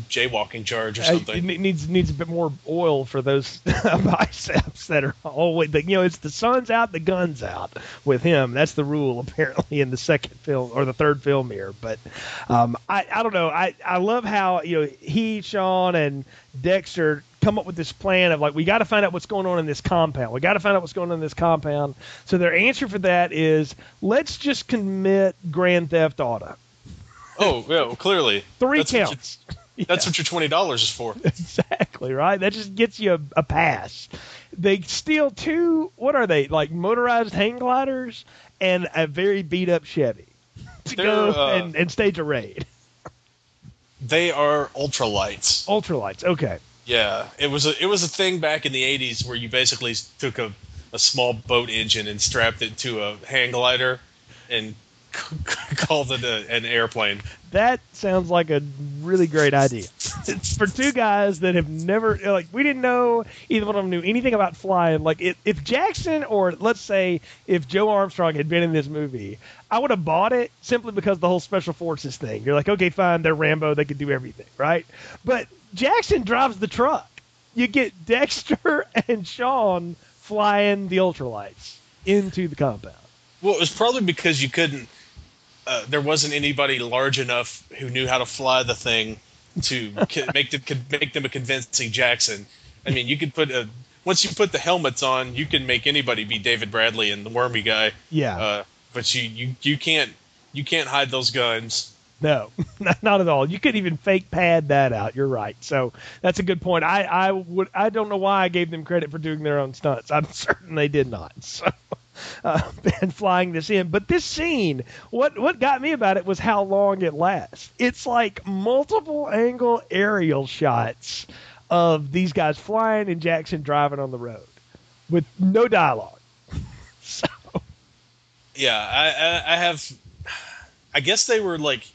jaywalking charge or something. It needs needs a bit more oil for those biceps that are always, you know, it's the sun's out, the gun's out with him. That's the rule, apparently, in the second film or the third film here. But um, I, I don't know. I, I love how, you know, he, Sean, and Dexter come up with this plan of, like, we got to find out what's going on in this compound. We got to find out what's going on in this compound. So their answer for that is, let's just commit Grand Theft Auto. Oh, yeah, well, clearly. Three That's counts. Yeah. That's what your twenty dollars is for. Exactly, right? That just gets you a, a pass. They steal two, what are they, like motorized hang gliders and a very beat-up Chevy to They're, go uh, and, and stage a raid. They are ultralights. Ultralights, okay. Yeah, it was a, it was a thing back in the eighties where you basically took a, a small boat engine and strapped it to a hang glider and calls it a, an airplane. That sounds like a really great idea. For two guys that have never, like, we didn't know, either one of them knew anything about flying. Like, if, if Jackson, or let's say if Joe Armstrong had been in this movie, I would have bought it simply because the whole special forces thing. You're like, okay, fine, they're Rambo, they can do everything, right? But Jackson drives the truck. You get Dexter and Sean flying the ultralights into the compound. Well, it was probably because you couldn't, Uh, there wasn't anybody large enough who knew how to fly the thing to co- make them co- make them a convincing Jackson. I mean, you could put a once you put the helmets on, you can make anybody be David Bradley and the wormy guy. Yeah, uh, but you, you you can't you can't hide those guns. No, not at all. You could even fake pad that out. You're right. So that's a good point. I I would I don't know why I gave them credit for doing their own stunts. I'm certain they did not. So. Uh, and flying this in, but this scene, what what got me about it was how long it lasts. It's like multiple angle aerial shots of these guys flying and Jackson driving on the road with no dialogue. So, yeah, I, I, I have. I guess they were like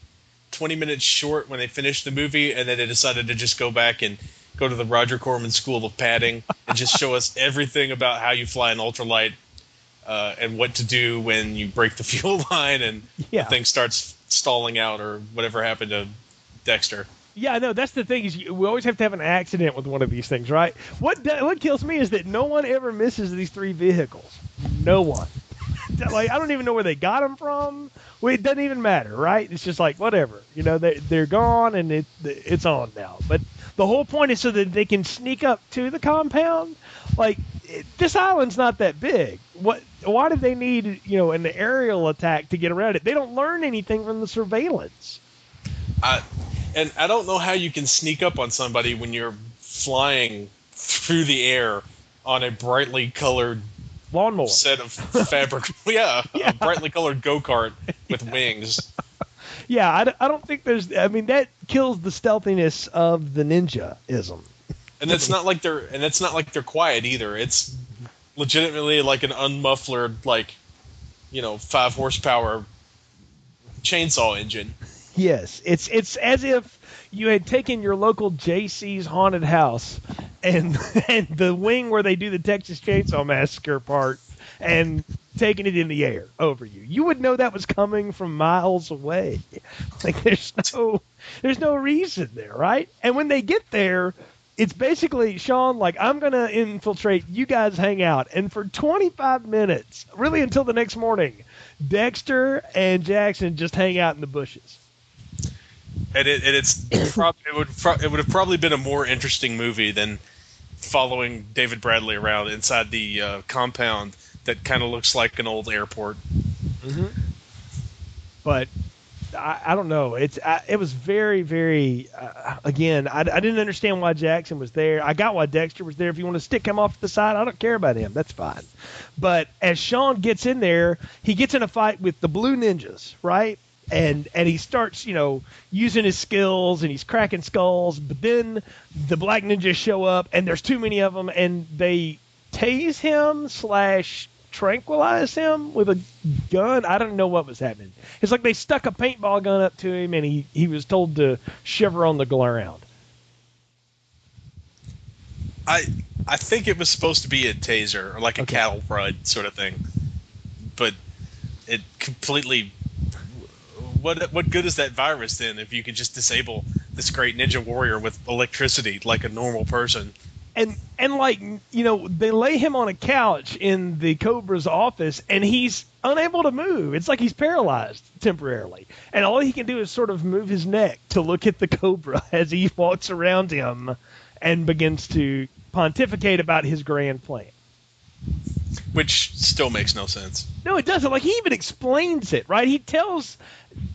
twenty minutes short when they finished the movie, and then they decided to just go back and go to the Roger Corman School of Padding and just show us everything about how you fly an ultralight. Uh, and what to do when you break the fuel line and yeah. the thing starts stalling out or whatever happened to Dexter. Yeah, no, that's the thing is you, we always have to have an accident with one of these things, right? What what kills me is that no one ever misses these three vehicles. No one. Like, I don't even know where they got them from. Well, it doesn't even matter, right? It's just like, whatever. You know, they, they're gone and it it's on now. But the whole point is so that they can sneak up to the compound. Like, it, this island's not that big. What? Why did they need, you know, an aerial attack to get around it? They don't learn anything from the surveillance. I, and I don't know how you can sneak up on somebody when you're flying through the air on a brightly colored lawnmower set of fabric. yeah, yeah, a brightly colored go-kart with yeah. wings. Yeah, I, I don't think there's. I mean, that kills the stealthiness of the ninja-ism. And that's not like they're. And that's not like they're quiet either. It's legitimately like an unmufflered, like, you know, five horsepower chainsaw engine. Yes, it's it's as if you had taken your local J C's haunted house and and the wing where they do the Texas Chainsaw Massacre part and taking it in the air over you. You would know that was coming from miles away. Like there's no there's no reason there, right? And when they get there, it's basically, Sean, like, I'm going to infiltrate, you guys hang out. And for twenty-five minutes, really until the next morning, Dexter and Jackson just hang out in the bushes. And, it, and it's prob- it, would pro- it would have probably been a more interesting movie than following David Bradley around inside the uh, compound that kind of looks like an old airport. Mm-hmm. But I, I don't know. It's I, it was very, very. Uh, again, I, I didn't understand why Jackson was there. I got why Dexter was there. If you want to stick him off the side, I don't care about him. That's fine. But as Sean gets in there, he gets in a fight with the blue ninjas, right? And and he starts, you know, using his skills and he's cracking skulls. But then the black ninjas show up and there's too many of them and they tase him slash. tranquilize him with a gun. I don't know what was happening. It's like they stuck a paintball gun up to him and he, he was told to shiver on the ground. I I think it was supposed to be a taser or like a okay. cattle prod sort of thing. But it completely what what good is that virus then if you could just disable this great ninja warrior with electricity like a normal person? And, and like, you know, they lay him on a couch in the Cobra's office, and he's unable to move. It's like he's paralyzed temporarily. And all he can do is sort of move his neck to look at the Cobra as he walks around him and begins to pontificate about his grand plan. Which still makes no sense. No, it doesn't. Like, he even explains it, right? He tells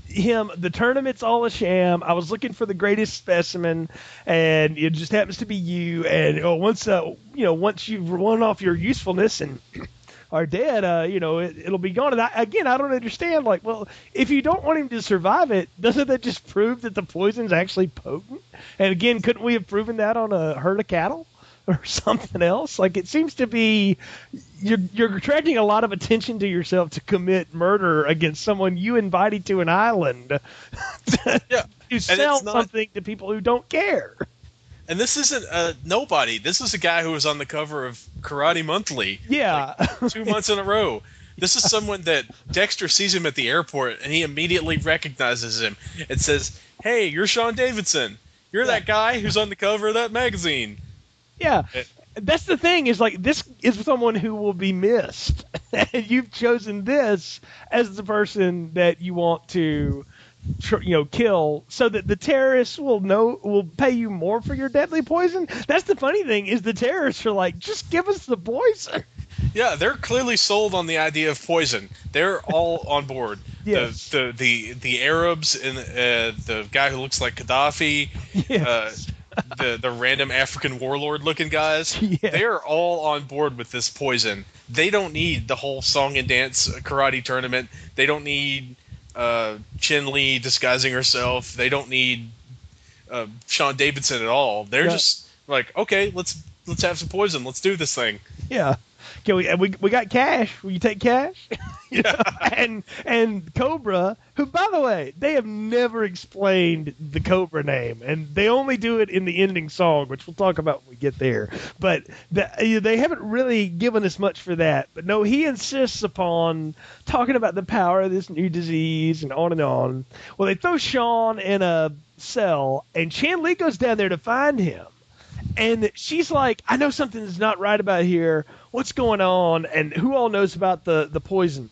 him the tournament's all a sham. I was looking for the greatest specimen, and it just happens to be you. And oh, once uh, you know, once you've run off your usefulness and are dead, uh, you know, it, it'll be gone. And I, again, I don't understand. Like, well, if you don't want him to survive it, doesn't that just prove that the poison's actually potent? And again, couldn't we have proven that on a herd of cattle? or something else. Like, it seems to be you're, you're attracting a lot of attention to yourself to commit murder against someone you invited to an island to, yeah. to sell not, something to people who don't care. And this isn't a nobody. This is a guy who was on the cover of Karate Monthly. Yeah. Like two months in a row. This is someone that Dexter sees him at the airport and he immediately recognizes him and says, "Hey, you're Sean Davidson. You're yeah. that guy who's on the cover of that magazine." Yeah. That's the thing, is like, this is someone who will be missed. And you've chosen this as the person that you want to, you know, kill, so that the terrorists will know, will pay you more for your deadly poison. That's the funny thing, is the terrorists are like, just give us the poison. Yeah, they're clearly sold on the idea of poison. They're all on board. Yes. The, the the the Arabs and uh, the guy who looks like Gaddafi, yes. uh, the the random African warlord looking guys. Yes. They are all on board with this poison. They don't need the whole song and dance karate tournament. They don't need uh, Chen Li disguising herself. They don't need uh, Sean Davidson at all. They're yeah. just like, okay, let's let's have some poison. Let's do this thing. Yeah. Can we, we we got cash. Will you take cash? You know? And and Cobra, who, by the way, they have never explained the Cobra name, and they only do it in the ending song, which we'll talk about when we get there. But the, they haven't really given us much for that. But no, he insists upon talking about the power of this new disease and on and on. Well, they throw Sean in a cell, and Chen Li goes down there to find him. And she's like, I know something's not right about here. What's going on? And who all knows about the, the poison?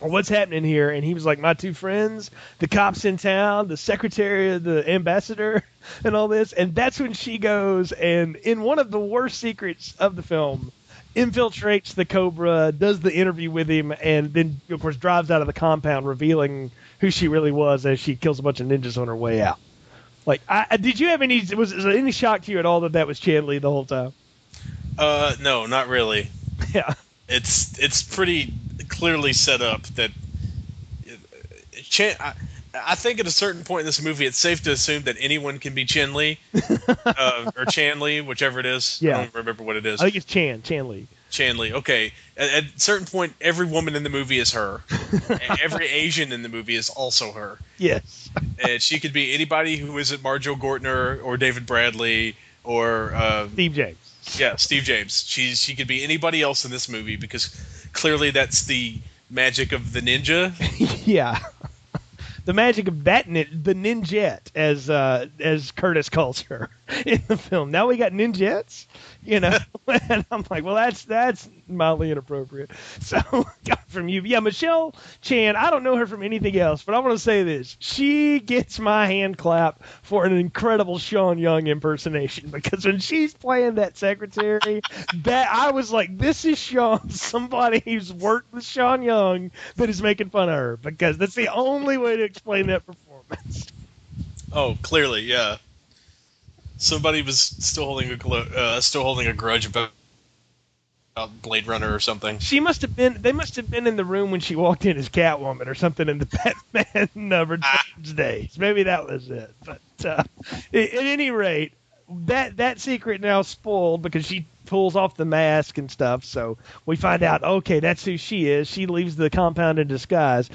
Or what's happening here? And he was like, my two friends, the cops in town, the secretary of the ambassador, and all this. And that's when she goes and, in one of the worst secrets of the film, infiltrates the Cobra, does the interview with him, and then, of course, drives out of the compound, revealing who she really was as she kills a bunch of ninjas on her way out. Like, I, did you have any, was it any shock to you at all that that was Chen Li the whole time? Uh, no, not really. Yeah. It's, it's pretty clearly set up that Chen, I, I think at a certain point in this movie, it's safe to assume that anyone can be Chen Li, uh, or Chen Li, whichever it is. Yeah. I don't remember what it is. I think it's Chan, Chen Li. Chen Li. Okay. At, at a certain point, every woman in the movie is her. And every Asian in the movie is also her. Yes. And she could be anybody who isn't Marjoe Gortner or David Bradley or uh, Steve James. Yeah, Steve James. She's she could be anybody else in this movie, because clearly that's the magic of the ninja. Yeah. The magic of that, nin- the ninjette, as uh, as Curtis calls her in the film. Now we got ninjettes, you know. And I'm like, well, that's that's mildly inappropriate. So, got from you, yeah, Michelle Chan. I don't know her from anything else, but I want to say this: she gets my hand clap for an incredible Sean Young impersonation, because when she's playing that secretary, that I was like, this is Sean, somebody who's worked with Sean Young that is making fun of her, because that's the only way to explain that performance. Oh, clearly, yeah. Somebody was still holding a uh, still holding a grudge about Blade Runner or something. She must have been. They must have been in the room when she walked in as Catwoman or something in the Batman uh, Returns days. Maybe that was it. But uh, at any rate, that that secret now spoiled, because she pulls off the mask and stuff. So we find out, okay, that's who she is. She leaves the compound in disguise.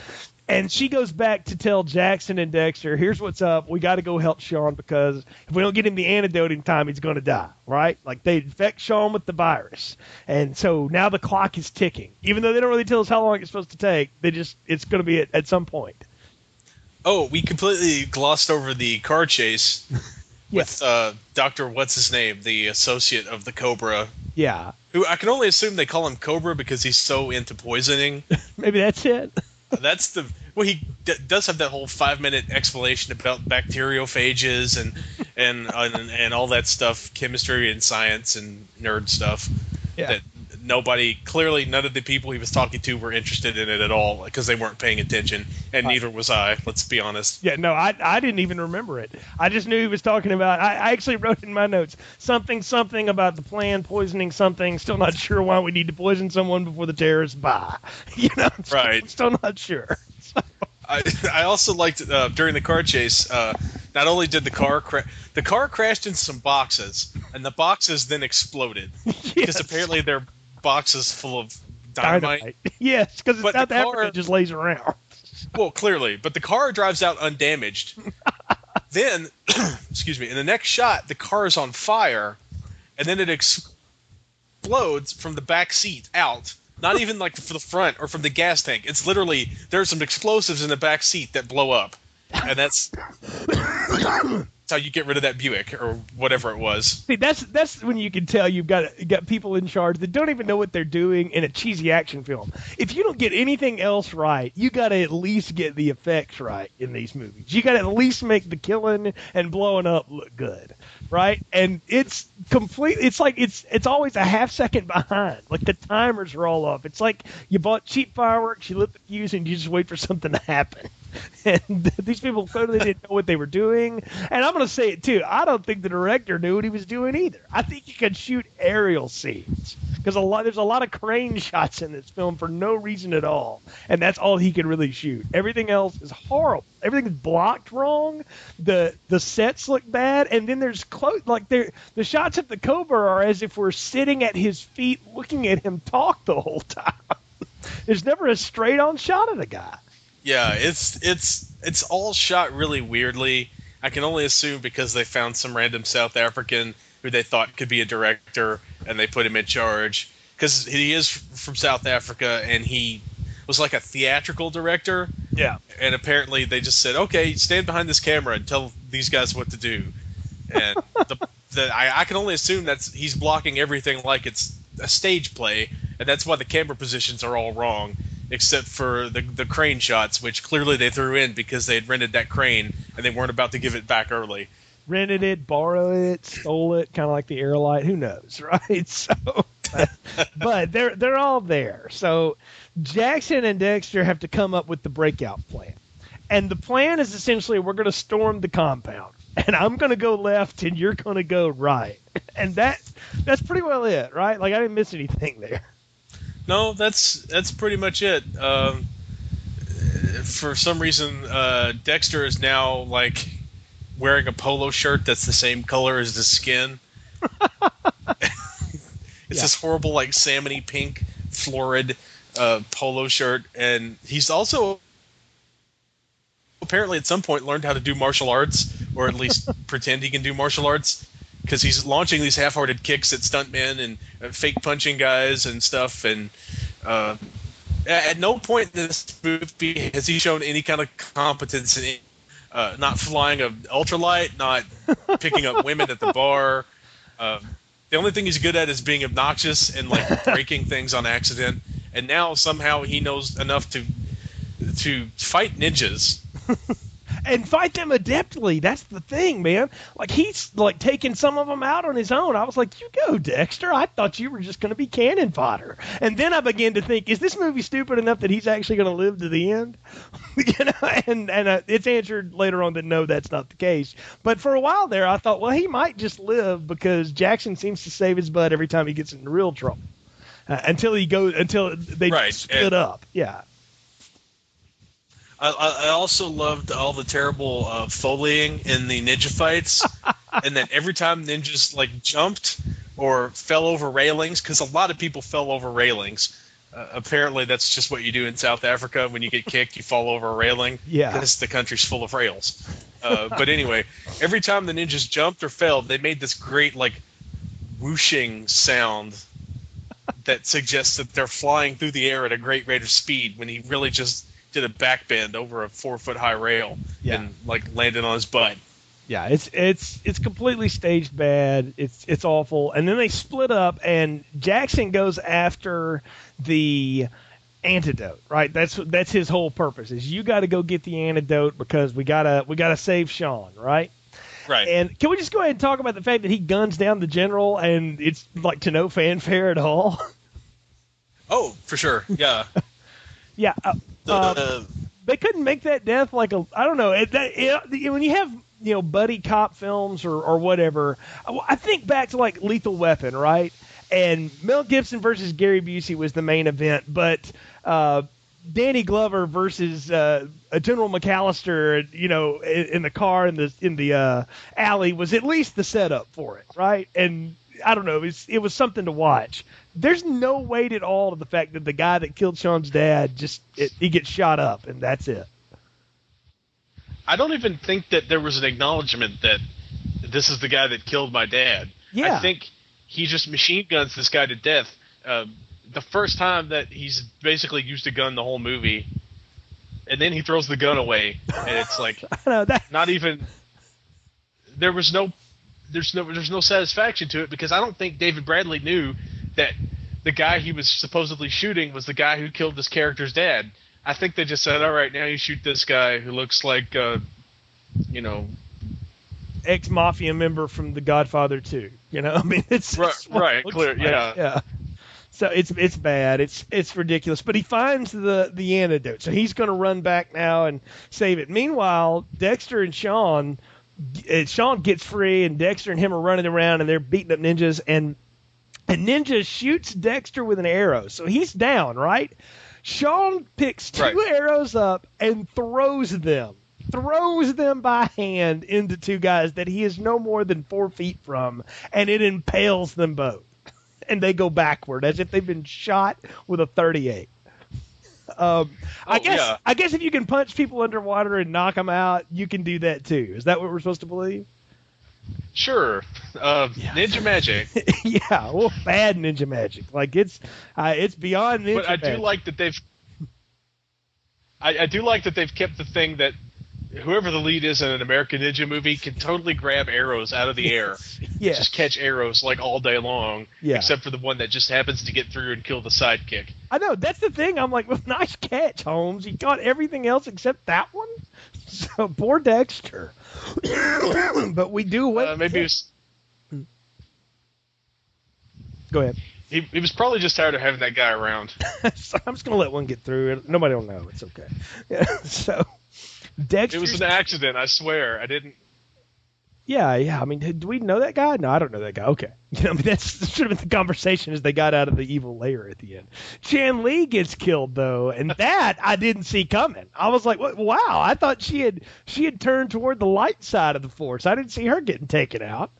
And she goes back to tell Jackson and Dexter, here's what's up. We got to go help Sean, because if we don't get him the antidote in time, he's going to die, right? Like, they infect Sean with the virus. And so now the clock is ticking. Even though they don't really tell us how long it's supposed to take, they just it's going to be at, at some point. Oh, we completely glossed over the car chase yes. with uh, Doctor What's-His-Name, the associate of the Cobra. Yeah. Who I can only assume they call him Cobra because he's so into poisoning. Maybe that's it. That's the well. He d- does have that whole five-minute explanation about bacteriophages and and, and and all that stuff, chemistry and science and nerd stuff. Yeah. That nobody, clearly, none of the people he was talking to were interested in it at all, because they weren't paying attention, and uh, neither was I. Let's be honest. Yeah, no, I I didn't even remember it. I just knew he was talking about. I, I actually wrote in my notes something something about the plan poisoning something. Still not sure why we need to poison someone before the terrorists buy. You know, I'm still, right? I'm still not sure. So. I I also liked uh, during the car chase. Uh, Not only did the car crash, the car crashed in some boxes, and the boxes then exploded. Yes. Because apparently they're boxes full of dynamite. dynamite. Yes, because it's South Africa just lays around. Well, clearly. But the car drives out undamaged. Then, excuse me, in the next shot, the car is on fire, and then it explodes from the back seat out. Not even like from the front or from the gas tank. It's literally, there's some explosives in the back seat that blow up. And that's, that's how you get rid of that Buick or whatever it was. See, that's that's when you can tell you've got, you've got people in charge that don't even know what they're doing in a cheesy action film. If you don't get anything else right, you got to at least get the effects right in these movies. You got to at least make the killing and blowing up look good, right? And it's complete. It's like it's it's always a half second behind. Like the timers are all off. It's like you bought cheap fireworks, you lit the fuse, and you just wait for something to happen. And these people totally didn't know what they were doing. And I'm going to say it, too. I don't think the director knew what he was doing either. I think you could shoot aerial scenes because a lot, there's a lot of crane shots in this film for no reason at all. And that's all he could really shoot. Everything else is horrible. Everything's blocked wrong. The the sets look bad. And then there's close, like there the shots of the Cobra are as if we're sitting at his feet looking at him talk the whole time. There's never a straight-on shot of the guy. Yeah, it's it's it's all shot really weirdly. I can only assume because they found some random South African who they thought could be a director, and they put him in charge because he is from South Africa, and he was like a theatrical director. Yeah, and apparently they just said, "Okay, stand behind this camera and tell these guys what to do." And the, the, I, I can only assume that's he's blocking everything like it's a stage play, and that's why the camera positions are all wrong. Except for the the crane shots, which clearly they threw in because they had rented that crane and they weren't about to give it back early. Rented it, borrowed it, stole it, kind of like the Airlight. Who knows, right? So, but, but they're they're all there. So Jackson and Dexter have to come up with the breakout plan, and the plan is essentially we're going to storm the compound, and I'm going to go left, and you're going to go right, and that that's pretty well it, right? Like I didn't miss anything there. No, that's that's pretty much it. Um, for some reason, uh, Dexter is now like wearing a polo shirt that's the same color as the skin. It's yeah. This horrible, like salmony pink, florid uh, polo shirt, and he's also apparently at some point learned how to do martial arts, or at least pretend he can do martial arts. Because he's launching these half-hearted kicks at stuntmen and uh, fake punching guys and stuff. And uh, at no point in this movie has he shown any kind of competence in uh, not flying an ultralight, not picking up women at the bar. Uh, the only thing he's good at is being obnoxious and like breaking things on accident. And now somehow he knows enough to to fight ninjas. And fight them adeptly. That's the thing, man. Like, he's, like, taking some of them out on his own. I was like, you go, Dexter. I thought you were just going to be cannon fodder. And then I began to think, is this movie stupid enough that he's actually going to live to the end? You know, and, and uh, it's answered later on that, no, that's not the case. But for a while there, I thought, well, he might just live because Jackson seems to save his butt every time he gets into real trouble. Uh, until he goes, until they right. split and- up. Yeah. I, I also loved all the terrible uh, foleying in the ninja fights, and that every time ninjas like jumped or fell over railings, because a lot of people fell over railings. Uh, apparently, that's just what you do in South Africa when you get kicked, you fall over a railing. Yeah, because the country's full of rails. Uh, but anyway, every time the ninjas jumped or fell, they made this great like whooshing sound that suggests that they're flying through the air at a great rate of speed. When he really just did a backbend over a four-foot-high rail yeah. and like landed on his butt. Yeah, it's it's it's completely staged bad. It's it's awful. And then they split up, and Jackson goes after the antidote. Right, that's that's his whole purpose is you got to go get the antidote because we gotta we gotta save Sean. Right. Right. And can we just go ahead and talk about the fact that he guns down the general, and it's like to no fanfare at all? Oh, for sure. Yeah. Yeah. Uh, Uh, they couldn't make that death like a I don't know it, that, it, when you have you know buddy cop films or, or whatever. I think back to like Lethal Weapon, right? And Mel Gibson versus Gary Busey was the main event, but uh, Danny Glover versus uh, General McAllister, you know, in, in the car in the in the uh, alley was at least the setup for it, right? And I don't know, it's, it was something to watch. There's no weight at all to the fact that the guy that killed Sean's dad just it, he gets shot up and that's it. I don't even think that there was an acknowledgement that this is the guy that killed my dad. Yeah. I think he just machine guns this guy to death. Uh, the first time that he's basically used a gun the whole movie, and then he throws the gun away, and it's like I know, that's... not even there was no there's no there's no satisfaction to it because I don't think David Bradley knew that the guy he was supposedly shooting was the guy who killed this character's dad. I think they just said, all right, now you shoot this guy who looks like, uh, you know, ex-mafia member from The Godfather two. You know, I mean, it's right, it's right it clear, like. yeah, yeah. So it's it's bad, it's it's ridiculous. But he finds the the antidote, so he's going to run back now and save it. Meanwhile, Dexter and Sean, uh, Sean gets free, and Dexter and him are running around, and they're beating up ninjas, and and ninja shoots Dexter with an arrow, so he's down, right? Sean picks two right. arrows up and throws them, throws them by hand into two guys that he is no more than four feet from, and it impales them both. And they go backward as if they've been shot with a thirty-eight. Um, I oh, guess yeah. I guess if you can punch people underwater and knock them out, you can do that too. Is that what we're supposed to believe? Sure, uh, yeah. Ninja magic. yeah, well, bad ninja magic. Like it's, uh, it's beyond ninja. But I magic. do like that they've. I, I do like that they've kept the thing that whoever the lead is in an American Ninja movie can totally grab arrows out of the yes. air. Yeah. Just catch arrows like all day long. Yeah. Except for the one that just happens to get through and kill the sidekick. I know, that's the thing. I'm like, well, nice catch, Holmes. You caught everything else except that one. So poor Dexter. But we do wait. Uh, maybe it was... Go ahead. He, he was probably just tired of having that guy around. So I'm just gonna let one get through. Nobody will know. It's okay. Yeah, so Dexter. It was an accident. I swear. I didn't. Yeah, yeah. I mean, do we know that guy? No, I don't know that guy. Okay. You know, I mean, that's that should have been the conversation as they got out of the evil lair at the end. Chen Li gets killed though, and that I didn't see coming. I was like, wow! I thought she had she had turned toward the light side of the force. I didn't see her getting taken out.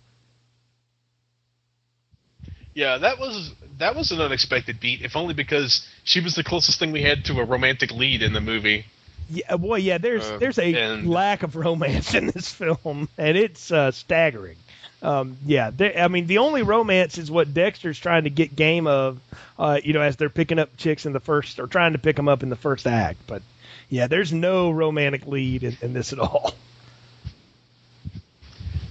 Yeah, that was that was an unexpected beat, if only because she was the closest thing we had to a romantic lead in the movie. Yeah, boy, yeah. There's uh, there's a and... lack of romance in this film, and it's uh, staggering. Um, yeah, they, I mean, the only romance is what Dexter's trying to get game of, uh, you know, as they're picking up chicks in the first, or trying to pick them up in the first act. But yeah, there's no romantic lead in, in this at all.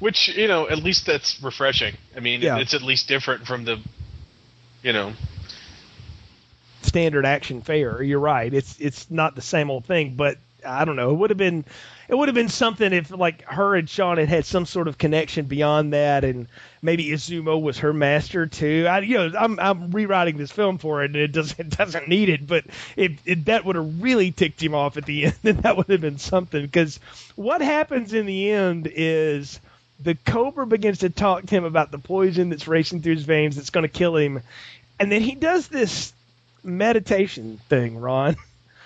Which, you know, at least that's refreshing. I mean, yeah. It's at least different from the, you know. Standard action fare. You're right. It's it's not the same old thing, but I don't know. It would have been it would have been something if like her and Sean had had some sort of connection beyond that, and maybe Azumo was her master too. I you know I'm I'm rewriting this film for it, and it doesn't it doesn't need it, but it, it that would have really ticked him off at the end, and that would have been something. Because what happens in the end is. The Cobra begins to talk to him about the poison that's racing through his veins that's going to kill him. And then he does this meditation thing, Ron.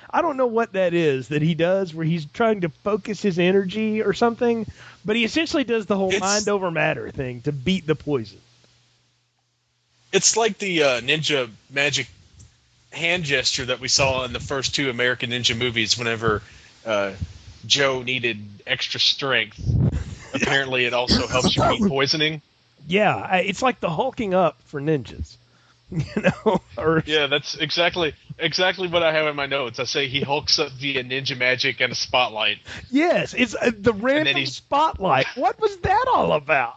I don't know what that is that he does where he's trying to focus his energy or something, but he essentially does the whole it's, mind over matter thing to beat the poison. It's like the uh, ninja magic hand gesture that we saw in the first two American Ninja movies whenever uh, Joe needed extra strength. Apparently, it also helps you beat poisoning. Yeah, it's like the hulking up for ninjas, you know. Or... Yeah, that's exactly exactly what I have in my notes. I say he hulks up via ninja magic and a spotlight. Yes, it's uh, the random spotlight. What was that all about?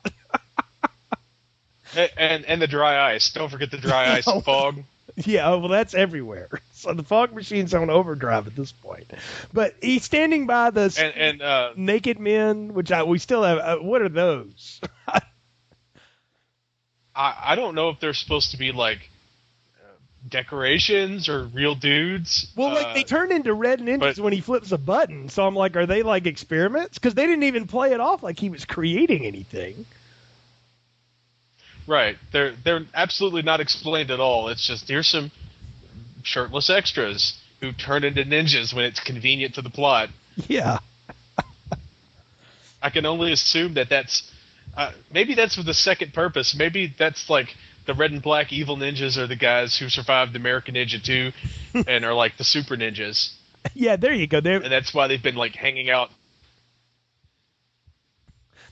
and, and and the dry ice. Don't forget the dry ice and fog. Yeah, well, that's everywhere. So the fog machine's on overdrive at this point. But he's standing by the and, and, uh, naked men, which I, we still have. Uh, what are those? I, I don't know if they're supposed to be like uh, decorations or real dudes. Well, like uh, they turn into red ninjas but, when he flips a button. So I'm like, are they like experiments? Because they didn't even play it off like he was creating anything. Right, they're they're absolutely not explained at all. It's just here's some shirtless extras who turn into ninjas when it's convenient to the plot. Yeah. I can only assume that that's uh, maybe that's for the second purpose. Maybe that's like the red and black evil ninjas are the guys who survived American Ninja two and are like the super ninjas. Yeah, there you go. They're, and that's why they've been like hanging out.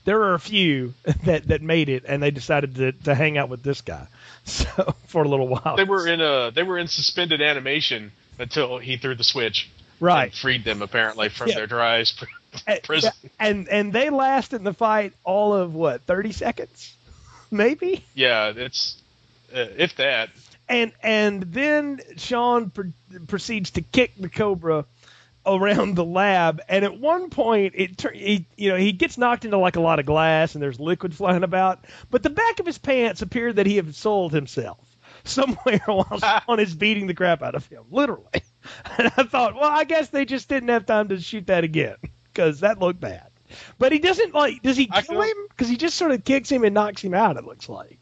There are a few that, that made it, and they decided to, to hang out with this guy, so for a little while. They were in a they were in suspended animation until he threw the switch. Right. And freed them, apparently, from yeah. their dry prison. And, and they lasted in the fight all of, what, thirty seconds? Maybe? Yeah, it's uh, if that. And and then Sean pre- proceeds to kick the Cobra around the lab, and at one point it tur- he, you know, he gets knocked into like a lot of glass, and there's liquid flying about, but the back of his pants appeared that he had sold himself somewhere while Sean is beating the crap out of him, literally. And I thought, well, I guess they just didn't have time to shoot that again, because that looked bad. But he doesn't, like, does he kill feel- him? Because he just sort of kicks him and knocks him out, it looks like.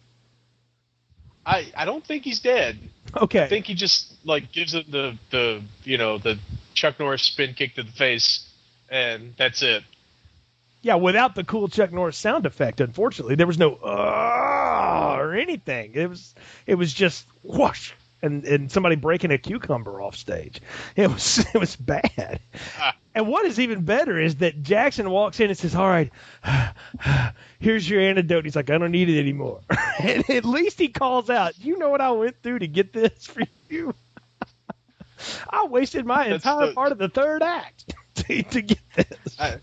I, I don't think he's dead. Okay. I think he just, like, gives him the, the, you know, the Chuck Norris spin kick to the face, and that's it. Yeah, without the cool Chuck Norris sound effect, unfortunately. There was no, uh, or anything. It was, it was just whoosh, and, and somebody breaking a cucumber off stage. It was, it was bad. Ah. And what is even better is that Jackson walks in and says, all right, here's your antidote. He's like, I don't need it anymore. And at least he calls out, you know what I went through to get this for you? I wasted my That's entire the, part of the third act to, to get this. I,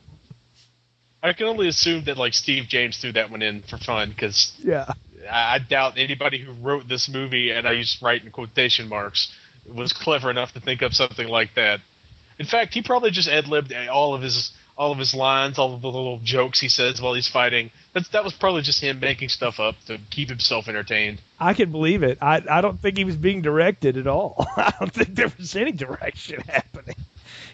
I can only assume that like Steve James threw that one in for fun, because yeah. I, I doubt anybody who wrote this movie, and I use "write" in quotation marks, was clever enough to think up something like that. In fact, he probably just ad-libbed all of his all of his lines, all of the little jokes he says while he's fighting. That's, that was probably just him making stuff up to keep himself entertained. I can believe it. I, I don't think he was being directed at all. I don't think there was any direction happening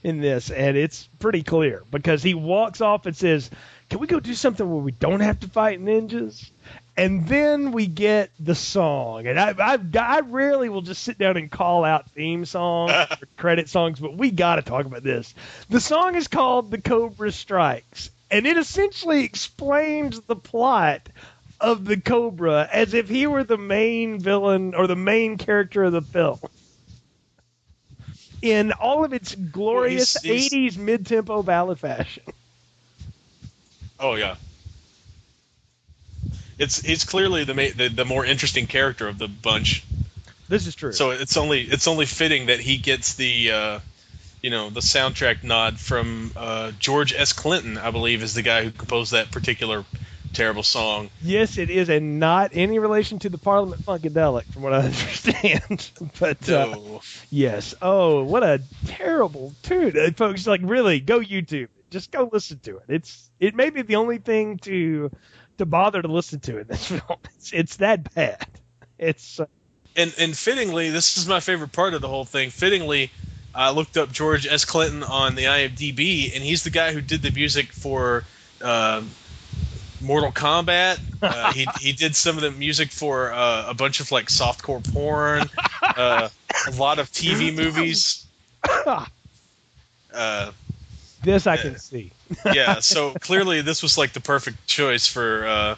in this, and it's pretty clear because he walks off and says, can we go do something where we don't have to fight ninjas? And then we get the song, and I I, I rarely will just sit down and call out theme songs or credit songs, but we got to talk about this. The song is called "The Cobra Strikes," and it essentially explains the plot of the Cobra as if he were the main villain or the main character of the film. In all of its glorious well, he's, he's... eighties mid-tempo ballad fashion. Oh, yeah. It's he's clearly the, ma- the the more interesting character of the bunch. This is true. So it's only it's only fitting that he gets the, uh, you know, the soundtrack nod from uh, George S. Clinton, I believe, is the guy who composed that particular terrible song. Yes, it is, and not any relation to the Parliament Funkadelic, from what I understand. But uh, no. Yes, oh, what a terrible tune, folks! Like, really, go YouTube, just go listen to it. It's it may be the only thing to. to bother to listen to in this film. It's, it's that bad. It's uh... and and fittingly, this is my favorite part of the whole thing. Fittingly, I looked up George S. Clinton on the I M D B, and he's the guy who did the music for uh, Mortal Kombat. Uh, he he did some of the music for uh, a bunch of like softcore porn, uh, a lot of T V movies. Uh, this I can uh, see. Yeah, so clearly this was like the perfect choice for uh,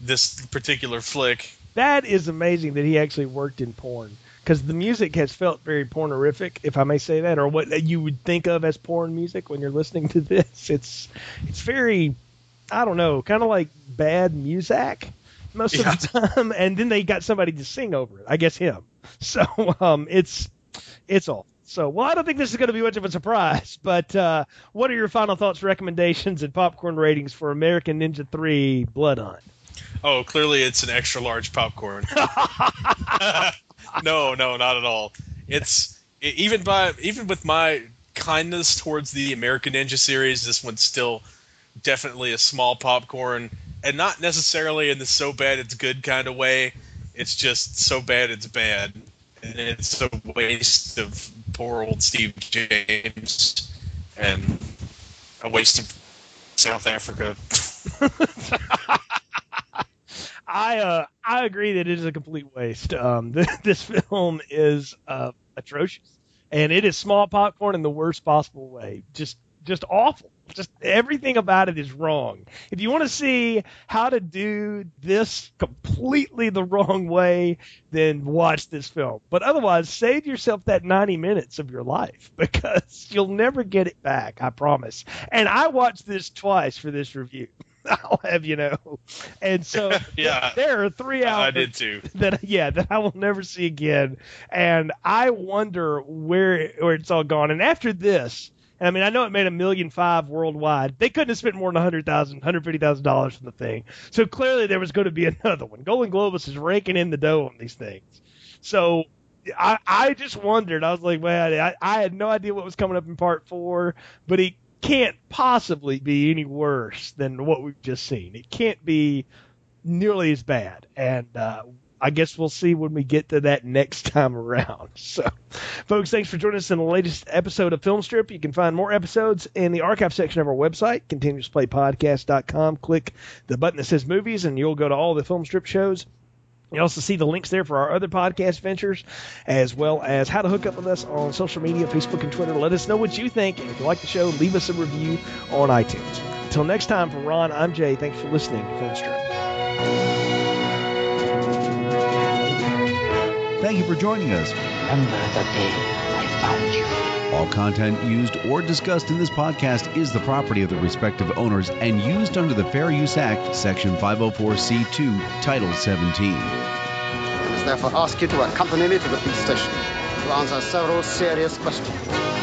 this particular flick. That is amazing that he actually worked in porn, because the music has felt very pornorific, if I may say that, or what you would think of as porn music when you're listening to this. It's it's very, I don't know, kind of like bad Muzak most yeah. of the time, and then they got somebody to sing over it. I guess him. So um, it's it's all. So, well, I don't think this is going to be much of a surprise, but uh, what are your final thoughts, recommendations, and popcorn ratings for American Ninja three Blood Hunt? Oh, clearly it's an extra-large popcorn. No, no, not at all. It's it, even by even with my kindness towards the American Ninja series, this one's still definitely a small popcorn, and not necessarily in the so bad it's good kind of way. It's just so bad it's bad, and it's a waste of poor old Steve James and a waste of South Africa. I uh, I agree that it is a complete waste. Um, th- this film is uh, atrocious. and it is small popcorn in the worst possible way. Just just awful. Just everything about it is wrong. If you want to see how to do this completely the wrong way, then watch this film. But otherwise, save yourself that ninety minutes of your life, because you'll never get it back, I promise. And I watched this twice for this review, I'll have you know. And so yeah, there are three hours I did too. that yeah that I will never see again. And I wonder where where it's all gone. And after this, I mean, I know it made a million five worldwide. They couldn't have spent more than one hundred thousand dollars, one hundred fifty thousand dollars on the thing. So clearly there was going to be another one. Golan-Globus is raking in the dough on these things. So I, I just wondered. I was like, man, I, I had no idea what was coming up in part four, but it can't possibly be any worse than what we've just seen. It can't be nearly as bad. And uh, I guess we'll see when we get to that next time around. So, folks, thanks for joining us in the latest episode of Filmstrip. You can find more episodes in the archive section of our website, continuous play podcast dot com. Click the button that says Movies, and you'll go to all the Filmstrip shows. You also see the links there for our other podcast ventures, as well as how to hook up with us on social media, Facebook and Twitter. Let us know what you think. And if you like the show, leave us a review on iTunes. Until next time, from Ron, I'm Jay. Thanks for listening to Filmstrip. Thank you for joining us. Remember the day I found you. All content used or discussed in this podcast is the property of the respective owners and used under the Fair Use Act, Section five oh four C two, Title seventeen. I must therefore ask you to accompany me to the police station to answer several serious questions.